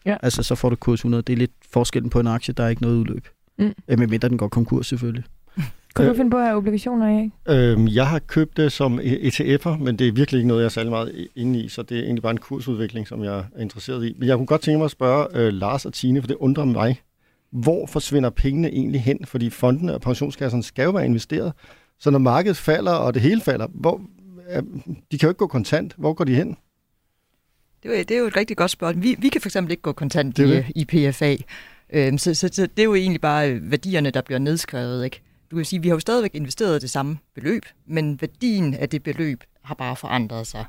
Ja. Altså, så får du kurs hundrede. Det er lidt forskellen på en aktie, der er ikke noget udløb. Mm. Øh, medmindre den går konkurs, selvfølgelig. Kan du finde på at have obligationer, Erik? Øh, jeg har købt det som E T F'er, men det er virkelig ikke noget, jeg er særlig meget inde i, så det er egentlig bare en kursudvikling, som jeg er interesseret i. Men jeg kunne godt tænke mig at spørge øh, Lars og Tine, for det undrer mig. Hvor forsvinder pengene egentlig hen? Fordi fondene og pensionskasserne skal jo være investeret, så når markedet falder, og det hele falder, hvor, øh, de kan jo ikke gå kontant. Hvor går de hen? Det er, det er jo et rigtig godt spørgsmål. Vi, vi kan for eksempel ikke gå kontant i, i P F A. Øh, så, så, så det er jo egentlig bare værdierne, der bliver nedskrevet, ikke? Du kan sige, at vi har jo stadigvæk investeret det samme beløb, men værdien af det beløb har bare forandret sig.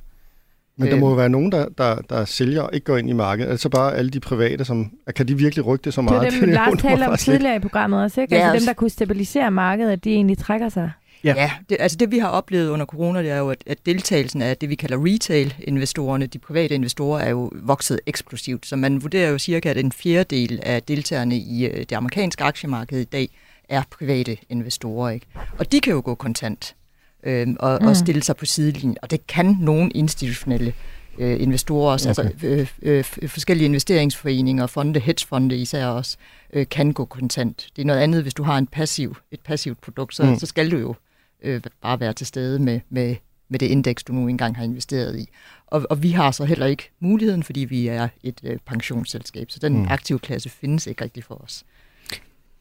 Men der må jo være nogen, der, der, der sælger og ikke går ind i markedet. Altså bare alle de private, som kan de virkelig rykke det så meget? Det er dem, Lars taler om tidligere i programmet også, ikke? Ja, altså dem, der kunne stabilisere markedet, at de egentlig trækker sig. Ja, ja det, altså det vi har oplevet under corona, det er jo, at, at deltagelsen af det, vi kalder retail-investorerne, de private investorer, er jo vokset eksplosivt. Så man vurderer jo cirka, at en fjerdedel af deltagerne i det amerikanske aktiemarked i dag er private investorer, ikke? Og de kan jo gå kontant øh, og, mm. og stille sig på sidelinjen, og det kan nogle institutionelle øh, investorer også, okay. altså øh, øh, forskellige investeringsforeninger, fonde, hedgefonde især også, øh, kan gå kontant. Det er noget andet, hvis du har en passiv, et passivt produkt, så, mm. så skal du jo øh, bare være til stede med, med, med det indeks, du nu engang har investeret i. Og, og vi har så heller ikke muligheden, fordi vi er et øh, pensionsselskab, så den mm. aktive klasse findes ikke rigtig for os.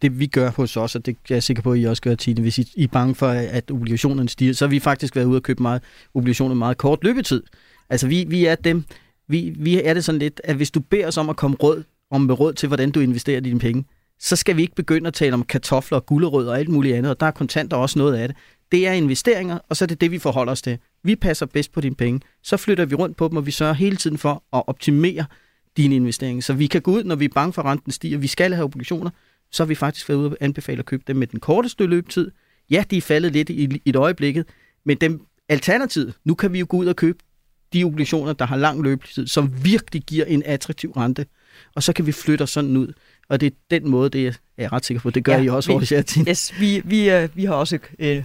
Det vi gør hos os, og det er jeg sikker på, at I også gør, Tine, hvis I er bange for, at obligationerne stiger, så har vi faktisk været ude og købe meget, obligationer meget kort løbetid. Altså vi, vi er dem, vi, vi er det sådan lidt, at hvis du beder os om at komme råd, om råd til, hvordan du investerer dine penge, så skal vi ikke begynde at tale om kartofler og gulerødder og alt muligt andet, og der er kontanter også noget af det. Det er investeringer, og så er det det, vi forholder os til. Vi passer bedst på dine penge, så flytter vi rundt på dem, og vi sørger hele tiden for at optimere dine investeringer. Så vi kan gå ud, når vi er bange for, at renten stiger, vi skal have obligationer, så har vi faktisk været ude og anbefale at købe dem med den korteste løbetid. Ja, de er faldet lidt i et øjeblikket, men dem alternativet, nu kan vi jo gå ud og købe de obligationer, der har lang løbetid, som virkelig giver en attraktiv rente. Og så kan vi flytte os sådan ud. Og det er den måde, det er jeg er ret sikker på. Det gør ja, I også over det her. Yes, vi, vi, vi har også øh,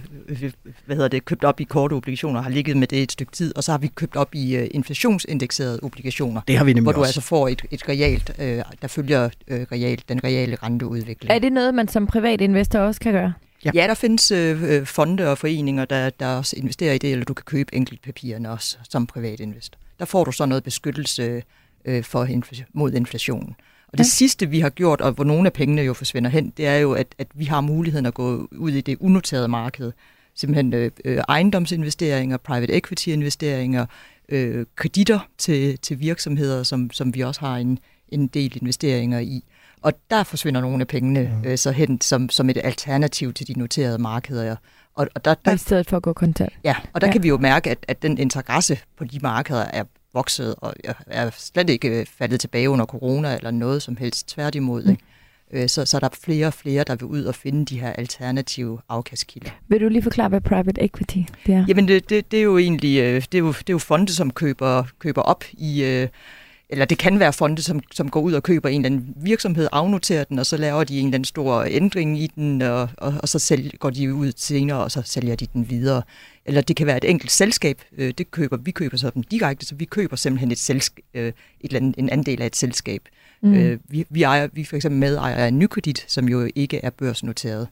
hvad hedder det, købt op i korte obligationer og har ligget med det et stykke tid. Og så har vi købt op i øh, inflationsindekserede obligationer. Det har vi nemlig Hvor du også. altså får et, et realt, øh, der følger øh, realt, den reale renteudvikling. Er det noget, man som privat investor også kan gøre? Ja, ja der findes øh, fonde og foreninger, der, der også investerer i det, eller du kan købe enkeltpapirerne også som privat investor. Der får du så noget beskyttelse øh, for infl- mod inflationen. Og det sidste, vi har gjort, og hvor nogle af pengene jo forsvinder hen, det er jo, at, at vi har muligheden at gå ud i det unoterede marked. Simpelthen øh, ejendomsinvesteringer, private equity-investeringer, øh, kreditter til, til virksomheder, som, som vi også har en, en del investeringer i. Og der forsvinder nogle af pengene øh, så hen som, som et alternativ til de noterede markeder. Og, og der, der, i stedet for at gå kontant. Ja, og der ja. kan vi jo mærke, at, at den interesse på de markeder er vokset og er slet ikke faldet tilbage under corona eller noget som helst, tværtimod. Ikke? Mm. Så, så er der flere og flere, der vil ud og finde de her alternative afkastkilder. Vil du lige forklare, hvad private equity det er? Jamen, det, det, det er jo egentlig det er jo, det er jo fonde, som køber, køber op i... Eller det kan være fonde, som, som går ud og køber en eller anden virksomhed, afnoterer den, og så laver de en eller anden stor ændring i den, og, og, og så sælger, går de ud senere, og så sælger de den videre. Eller det kan være et enkelt selskab, øh, det køber, vi køber så dem direkte, så vi køber simpelthen et selskab, øh, et eller andet, en andel af et selskab. Mm. Øh, vi, vi, ejer, vi for eksempel medejer af Nykredit, som jo ikke er børsnoteret,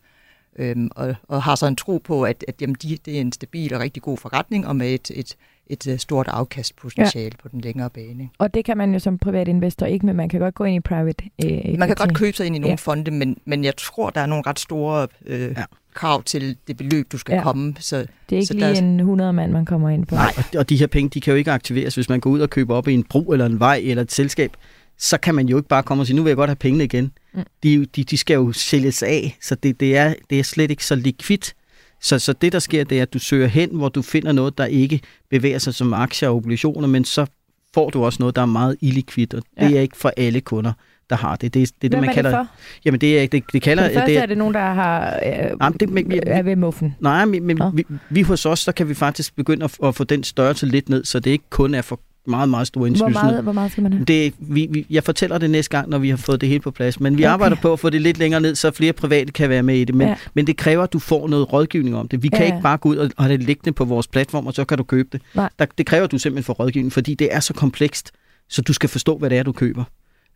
øh, og, og har så en tro på, at, at jamen, de, det er en stabil og rigtig god forretning, og med et... et et stort afkastpotentiale ja. på den længere bane. Og det kan man jo som privat investor ikke, men man kan godt gå ind i private equity. Man kan godt købe sig ind i nogle ja. fonde, men, men jeg tror, der er nogle ret store øh, ja. krav til det beløb, du skal ja. komme. Så, det er ikke så lige der... en hundrede mand, man kommer ind på. Nej, og de her penge, de kan jo ikke aktiveres. Hvis man går ud og køber op i en bro eller en vej eller et selskab, så kan man jo ikke bare komme og sige, nu vil jeg godt have pengene igen. Mm. De, de, de skal jo sælges af, så det, det, er, det er slet ikke så likvidt. Så, så det, der sker, det er, at du søger hen, hvor du finder noget, der ikke bevæger sig som aktier og obligationer, men så får du også noget, der er meget illikvidt, og det ja. er ikke for alle kunder, der har det. Det er det, det man kalder... Hvem er det for? Jamen, det er ikke... Det, det kalder... For det første det er, er det nogen, der har... Øh, nej, det, men, vi, er ved muffen. Nej, men, men vi, vi hos os, der kan vi faktisk begynde at, at få den størrelse lidt ned, så det ikke kun er for meget, meget store indskydelser. Hvor meget, hvor meget skal man have? Det, vi, vi, jeg fortæller det næste gang, når vi har fået det hele på plads. Men vi okay. arbejder på at få det lidt længere ned, så flere private kan være med i det. Men, ja. men det kræver, at du får noget rådgivning om det. Vi kan ja. ikke bare gå ud og have det liggende på vores platform, og så kan du købe det. Der, det kræver, at du simpelthen får rådgivning, fordi det er så komplekst, så du skal forstå, hvad det er, du køber.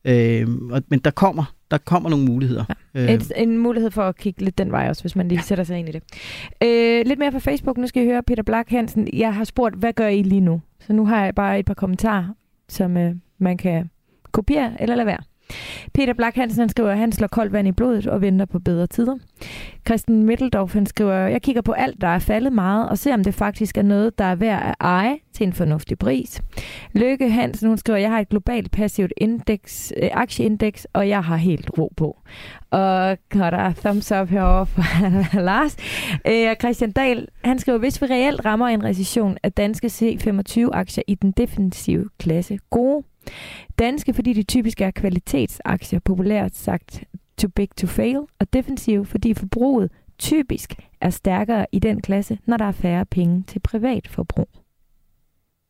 Øh, men der kommer, der kommer nogle muligheder. Ja. Øh. En mulighed for at kigge lidt den vej også, hvis man lige ja. sætter sig ind i det. Øh, lidt mere på Facebook. Nu skal I høre Peter Black Hansen. Jeg har spurgt, hvad gør I lige nu? Så nu har jeg bare et par kommentarer, som øh, man kan kopiere eller lade være. Peter Black Hansen han skriver, at han slår koldt vand i blodet og venter på bedre tider. Christian Middeldorf han skriver, jeg kigger på alt, der er faldet meget, og ser om det faktisk er noget, der er værd at eje til en fornuftig pris. Løkke Hansen hun skriver, jeg har et globalt passivt indeks, øh, aktieindeks, og jeg har helt ro på. Og der er thumbs up herovre fra Lars. Øh, Christian Dahl han skriver, hvis vi reelt rammer en recession, er danske C femogtyve aktier i den defensive klasse gode. Danske, fordi de typisk er kvalitetsaktier, populært sagt too big to fail, og defensive, fordi forbruget typisk er stærkere i den klasse, når der er færre penge til privat forbrug.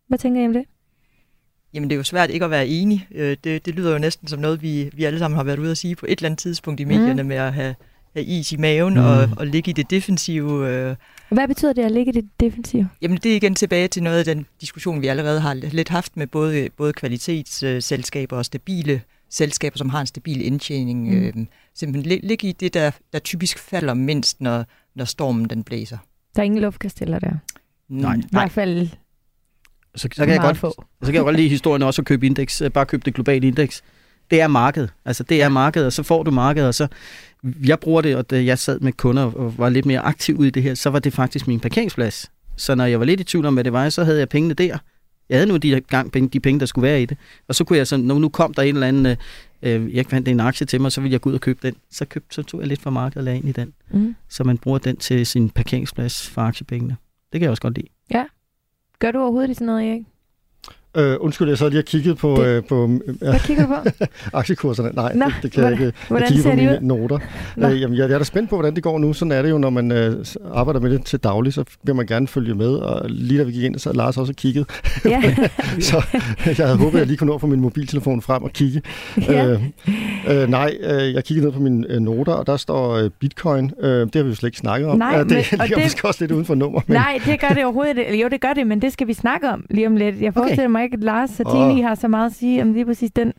Hvad tænker I om det? Jamen det er jo svært ikke at være enig. Det, det lyder jo næsten som noget, vi, vi alle sammen har været ude at sige på et eller andet tidspunkt i medierne mm. med at have, have is i maven mm. og, og ligge i det defensive. Øh. Hvad betyder det at ligge i det defensive? Jamen det er igen tilbage til noget af den diskussion, vi allerede har lidt haft med både, både kvalitetsselskaber og stabile selskaber, som har en stabil indtjening. Mm. Øh, simpelthen ligge i det, der, der typisk falder mindst, når, når stormen den blæser. Der er ingen luftkasteller der? Nej. I hvert fald... Så, så, kan jeg godt, så kan jeg godt lide historien også at købe indeks, bare købe det globale indeks. Det er markedet, altså det er markedet, og så får du markedet, og så, jeg bruger det, og da jeg sad med kunder og var lidt mere aktiv ud i det her, så var det faktisk min parkeringsplads. Så når jeg var lidt i tvivl om, hvad det var, så havde jeg pengene der. Jeg havde nu de gang penge, de penge, der skulle være i det, og så kunne jeg sådan, nu kom der en eller anden, øh, jeg fandt en aktie til mig, så ville jeg gå ud og købe den. Så, køb, så tog jeg lidt fra markedet og lagde ind i den, mm. så man bruger den til sin parkeringsplads for aktiepengene. Det kan jeg også godt lide. Ja. Gør du overhovedet i sådan noget, Erik? Øh, undskyld, jeg sad lige og kiggede på... Det, øh, på ja. Hvad kigger du på? Aktiekurserne. Nej, Nå, det, det kan hvordan, jeg ikke. Jeg kigger på mine noter. Øh, jamen, jeg, jeg er da spændt på, hvordan det går nu. Sådan er det jo, når man øh, arbejder med det til daglig, så vil man gerne følge med. Og lige da vi gik ind, så Lars også kigget. Ja. Så jeg havde håbet, at jeg lige kunne nå at få min mobiltelefon frem og kigge. Ja. Øh, øh, nej, øh, jeg kiggede ned på mine øh, noter, og der står øh, Bitcoin. Øh, det har vi jo slet ikke snakket om. Nej, øh, det men, ligger det, måske også lidt uden for nummer. Men. Nej, det gør det overhovedet. Jo, det gør det, men det skal vi snakke om lige om lidt. Jeg forestiller okay. mig ikke, at Lars og Tini oh. har så meget at sige om lige præcis den.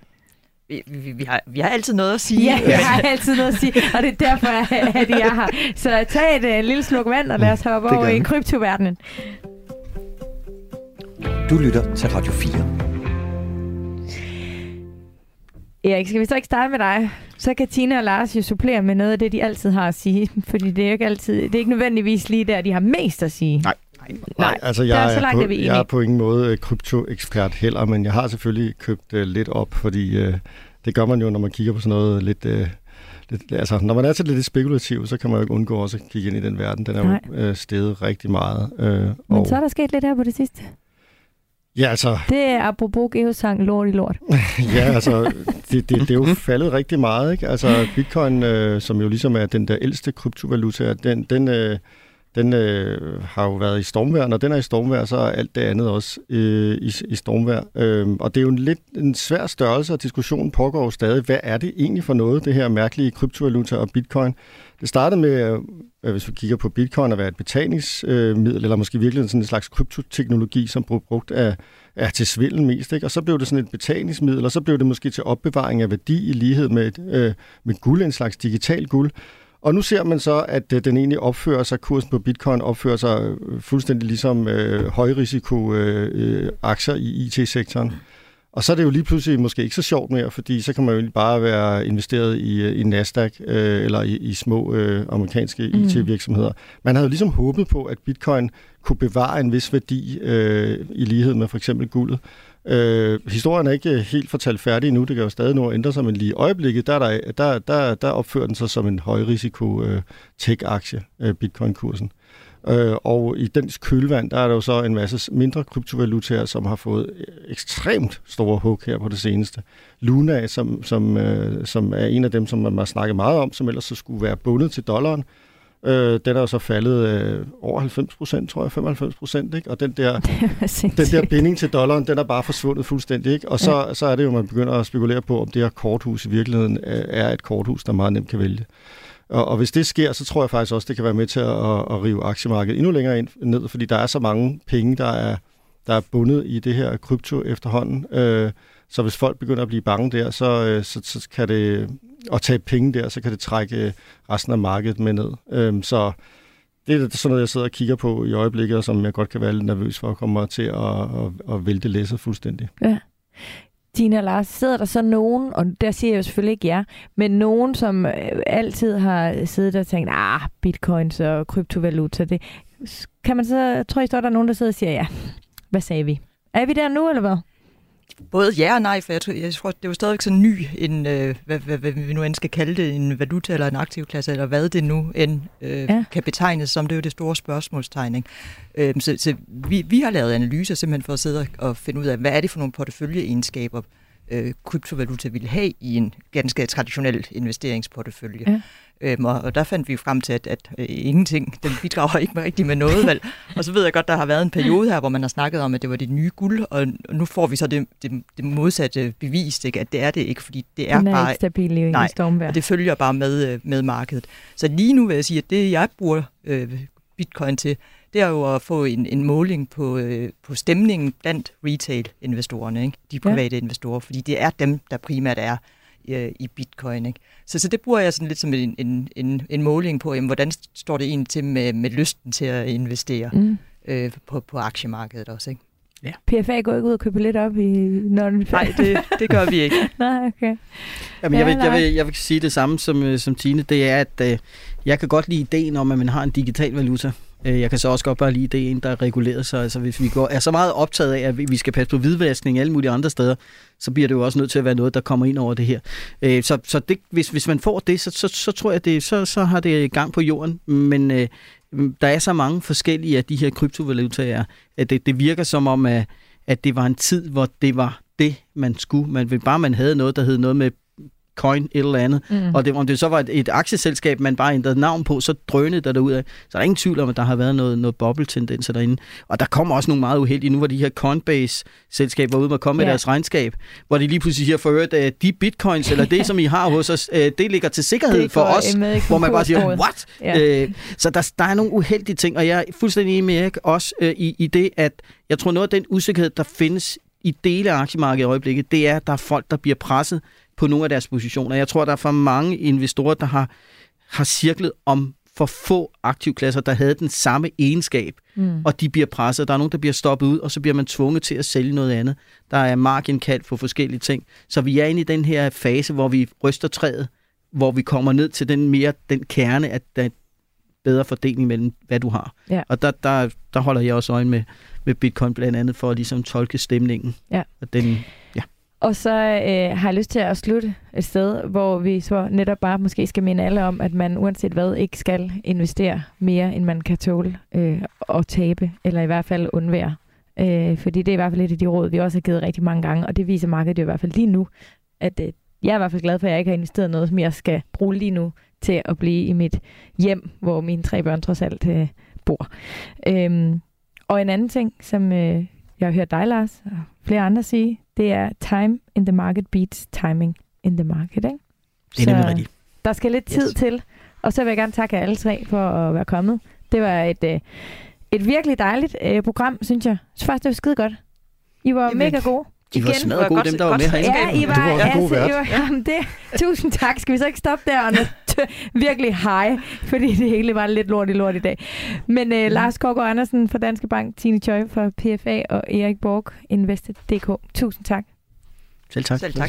Vi, vi, vi, har, vi har altid noget at sige. Ja, vi har altid noget at sige, og det er derfor, at jeg er her. Så tag et uh, lille sluk vand, og lad os hoppe over i kryptoverdenen. Du lytter til Radio fire. Erik, skal vi så ikke starte med dig? Så kan Tine og Lars jo supplere med noget af det, de altid har at sige. Fordi det er jo ikke altid, det er ikke nødvendigvis lige der, de har mest at sige. Nej. Nej, Nej, altså jeg er, er, langt, på, er jeg er på ingen måde kryptoekspert heller, men jeg har selvfølgelig købt uh, lidt op, fordi uh, det gør man jo, når man kigger på sådan noget lidt... Uh, lidt altså, når man er til lidt spekulativ, så kan man jo ikke undgå også at kigge ind i den verden. Den er Nej. jo uh, steget rigtig meget. Uh, men og... så er der sket lidt her på det sidste. Ja, altså... Det er apropos Geosang, lort i lort. ja, altså, det, det, det er jo faldet rigtig meget, ikke? Altså, Bitcoin, uh, som jo ligesom er den der ældste kryptovaluta, den... den uh, Den øh, har jo været i stormvejr. Når den er i stormvejr, så er alt det andet også øh, i, i stormvejr. Øhm, og det er jo en lidt en svær størrelse, og diskussionen pågår stadig. Hvad er det egentlig for noget, det her mærkelige kryptovaluta og bitcoin? Det startede med, øh, hvis vi kigger på bitcoin, at være et betalingsmiddel, øh, eller måske virkelig sådan en slags kryptoteknologi, som blev brugt af, af til svindel mest. Ikke? Og så blev det sådan et betalingsmiddel, og så blev det måske til opbevaring af værdi i lighed med, øh, med guld, en slags digital guld. Og nu ser man så, at den egentlig opfører sig, kursen på bitcoin opfører sig fuldstændig ligesom øh, højrisiko øh, aktier i I T-sektoren. Og så er det jo lige pludselig måske ikke så sjovt mere, fordi så kan man jo bare være investeret i, i Nasdaq øh, eller i, i små øh, amerikanske mm. I T-virksomheder. Man havde jo ligesom håbet på, at bitcoin kunne bevare en vis værdi øh, i lighed med for eksempel guldet. Øh, historien er ikke helt fortalt færdig endnu, det kan jo stadig nå at ændre sig, men lige i øjeblikket, der, der, der, der, der opfører den sig som en højrisiko øh, tech-aktie, øh, bitcoin-kursen. Øh, og i dens kølvand, der er der jo så en masse mindre kryptovalutaer, som har fået ekstremt store hug her på det seneste. Luna, som, som, øh, som er en af dem, som man har snakket meget om, som ellers så skulle være bundet til dollaren. Øh, den er jo så faldet øh, over halvfems procent, tror jeg, femoghalvfems procent, ikke? Og den der, den der binding til dollaren, den er bare forsvundet fuldstændig, ikke? Og så, ja. så er det jo, man begynder at spekulere på, om det her korthus i virkeligheden er et korthus, der meget nemt kan vælge. Og, og hvis det sker, så tror jeg faktisk også, det kan være med til at, at rive aktiemarkedet endnu længere ind, ned, fordi der er så mange penge, der er, der er bundet i det her krypto efterhånden. Øh, så hvis folk begynder at blive bange der, så, så, så kan det... og tage penge der, så kan det trække resten af markedet med ned. Øhm, så det er sådan noget, jeg sidder og kigger på i øjeblikket, og som jeg godt kan være lidt nervøs for at komme til at, at, at vælte læsset fuldstændig. Ja. Tine og Lars, sidder der så nogen, og der siger jeg jo selvfølgelig ikke ja, men nogen, som altid har siddet og tænkt, ah, bitcoins og kryptovaluta, det kan man så, tror I, står der nogen, der sidder og siger ja. Hvad sagde vi? Er vi der nu, eller hvad? Både ja og nej, for jeg tror, jeg tror det er jo stadigvæk så ny en, øh, hvad, hvad, hvad vi nu end skal kalde det, en valuta eller en aktivklasse, eller hvad det nu end øh, ja. kan betegnes som, det er jo det store spørgsmålstegning. Øh, så så vi, vi har lavet analyser simpelthen for at sidde og finde ud af, hvad er det for nogle porteføljeegenskaber, øh, kryptovaluta ville have i en ganske traditionel investeringsportefølje. Ja. Øhm, og, og der fandt vi frem til, at, at øh, ingenting, den bidrager ikke rigtig med noget, vel? Og så ved jeg godt, der har været en periode her, hvor man har snakket om, at det var det nye guld, og nu får vi så det, det, det modsatte bevist, ikke? At det er det ikke, fordi det er, er bare... ikke stabil i nej, stormvær. Og det følger bare med, med markedet. Så lige nu vil jeg sige, at det, jeg bruger øh, bitcoin til, det er jo at få en, en måling på, øh, på stemningen blandt retail-investorerne, ikke? De private ja. investorer, fordi det er dem, der primært er i bitcoin, ikke? Så, så det bruger jeg sådan lidt som en, en, en, en måling på, jamen, hvordan står det egentlig til med, med lysten til at investere mm. øh, på, på aktiemarkedet også, ikke? Ja. P F A går ikke ud og køber lidt op i... Nej, det, det gør vi ikke. Nej, okay. Jamen, jeg, vil, jeg, vil, jeg vil sige det samme som, som Tine, det er, at øh, jeg kan godt lide ideen om, at man har en digital valuta. Jeg kan så også godt bare lide det en, der er reguleret sig. Altså, hvis vi går, er så meget optaget af, at vi skal passe på hvidvaskning og alle mulige andre steder, så bliver det jo også nødt til at være noget, der kommer ind over det her. Øh, så så det, hvis, hvis man får det, så, så, så tror jeg, det, så, så har det gang på jorden. Men øh, der er så mange forskellige af de her kryptovalutaer, at det, det virker som om, at at det var en tid, hvor det var det, man skulle. Man, bare man havde noget, der hed noget med coin, et eller andet. Mm. Og det, om det så var et, et aktieselskab, man bare ændrede navn på, så drønede der derudad. Så der er ingen tvivl om, at der har været noget, noget boble-tendenser derinde. Og der kommer også nogle meget uheldige. Nu var de her Coinbase-selskaber ude med at komme yeah. med deres regnskab, hvor de lige pludselig siger, forhørt, at de bitcoins, eller det, som I har hos os, det ligger til sikkerhed for os, hvor man bare siger, what? Yeah. Så der, der er nogle uheldige ting, og jeg er fuldstændig enig med Erik også i, i det, at jeg tror, noget af den usikkerhed, der findes i dele af aktiemarkedet i øjeblikket, det er, at der er folk, der bliver presset på nogle af deres positioner. Jeg tror, der er for mange investorer, der har, har cirklet om for få aktivklasser, der havde den samme egenskab, mm. og de bliver presset. Der er nogen, der bliver stoppet ud, og så bliver man tvunget til at sælge noget andet. Der er marginkald på forskellige ting. Så vi er inde i den her fase, hvor vi ryster træet, hvor vi kommer ned til den mere den kerne, at der er bedre fordeling mellem, hvad du har. Ja. Og der, der, der holder jeg også øje med, med Bitcoin blandt andet, for at ligesom tolke stemningen. Ja. Og den, ja. Og så øh, har jeg lyst til at slutte et sted, hvor vi så netop bare måske skal minde alle om, at man uanset hvad ikke skal investere mere, end man kan tåle øh, og tabe, eller i hvert fald undvære. Øh, fordi det er i hvert fald et af de råd, vi også har givet rigtig mange gange, og det viser markedet jo i hvert fald lige nu, at øh, jeg er i hvert fald glad for, at jeg ikke har investeret noget, som jeg skal bruge lige nu til at blive i mit hjem, hvor mine tre børn trods alt øh, bor. Øh, og en anden ting, som øh, jeg har hørt dig, Lars, og flere andre sige, det er time in the market beats timing in the market, ikke? Det er rigtigt. Der skal lidt tid yes. til, og så vil jeg gerne takke alle tre for at være kommet. Det var et, øh, et virkelig dejligt øh, program, synes jeg. Så faktisk, det var skide godt. I var Jamen, mega gode. I igen. var smadret gode, dem der var med herinde. Ja, I var, var også gode vært. Ja. Tusind tak. Skal vi så ikke stoppe der, Anders? Virkelig hej, fordi det hele var lidt lort i lort i dag. Men øh, Lars Skovgaard Andersen fra Danske Bank, Tine Choi fra P F A og Erik Borg, Invested punktum d k. Tusind tak. Selv tak. Selv tak.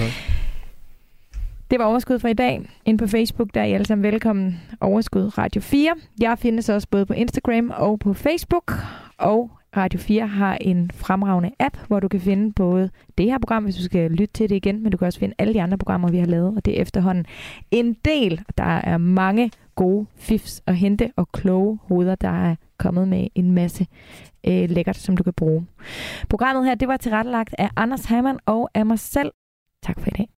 Det var Overskud for i dag. Inde på Facebook, der er I alle sammen velkommen. Overskud Radio fire. Jeg findes også både på Instagram og på Facebook. Og Radio fire har en fremragende app, hvor du kan finde både det her program, hvis du skal lytte til det igen, men du kan også finde alle de andre programmer, vi har lavet, og det er efterhånden en del. Der er mange gode fifs at hente, og kloge hoveder, der er kommet med en masse øh, lækkert, som du kan bruge. Programmet her, det var tilrettelagt af Anders Heimann og af mig selv. Tak for i dag.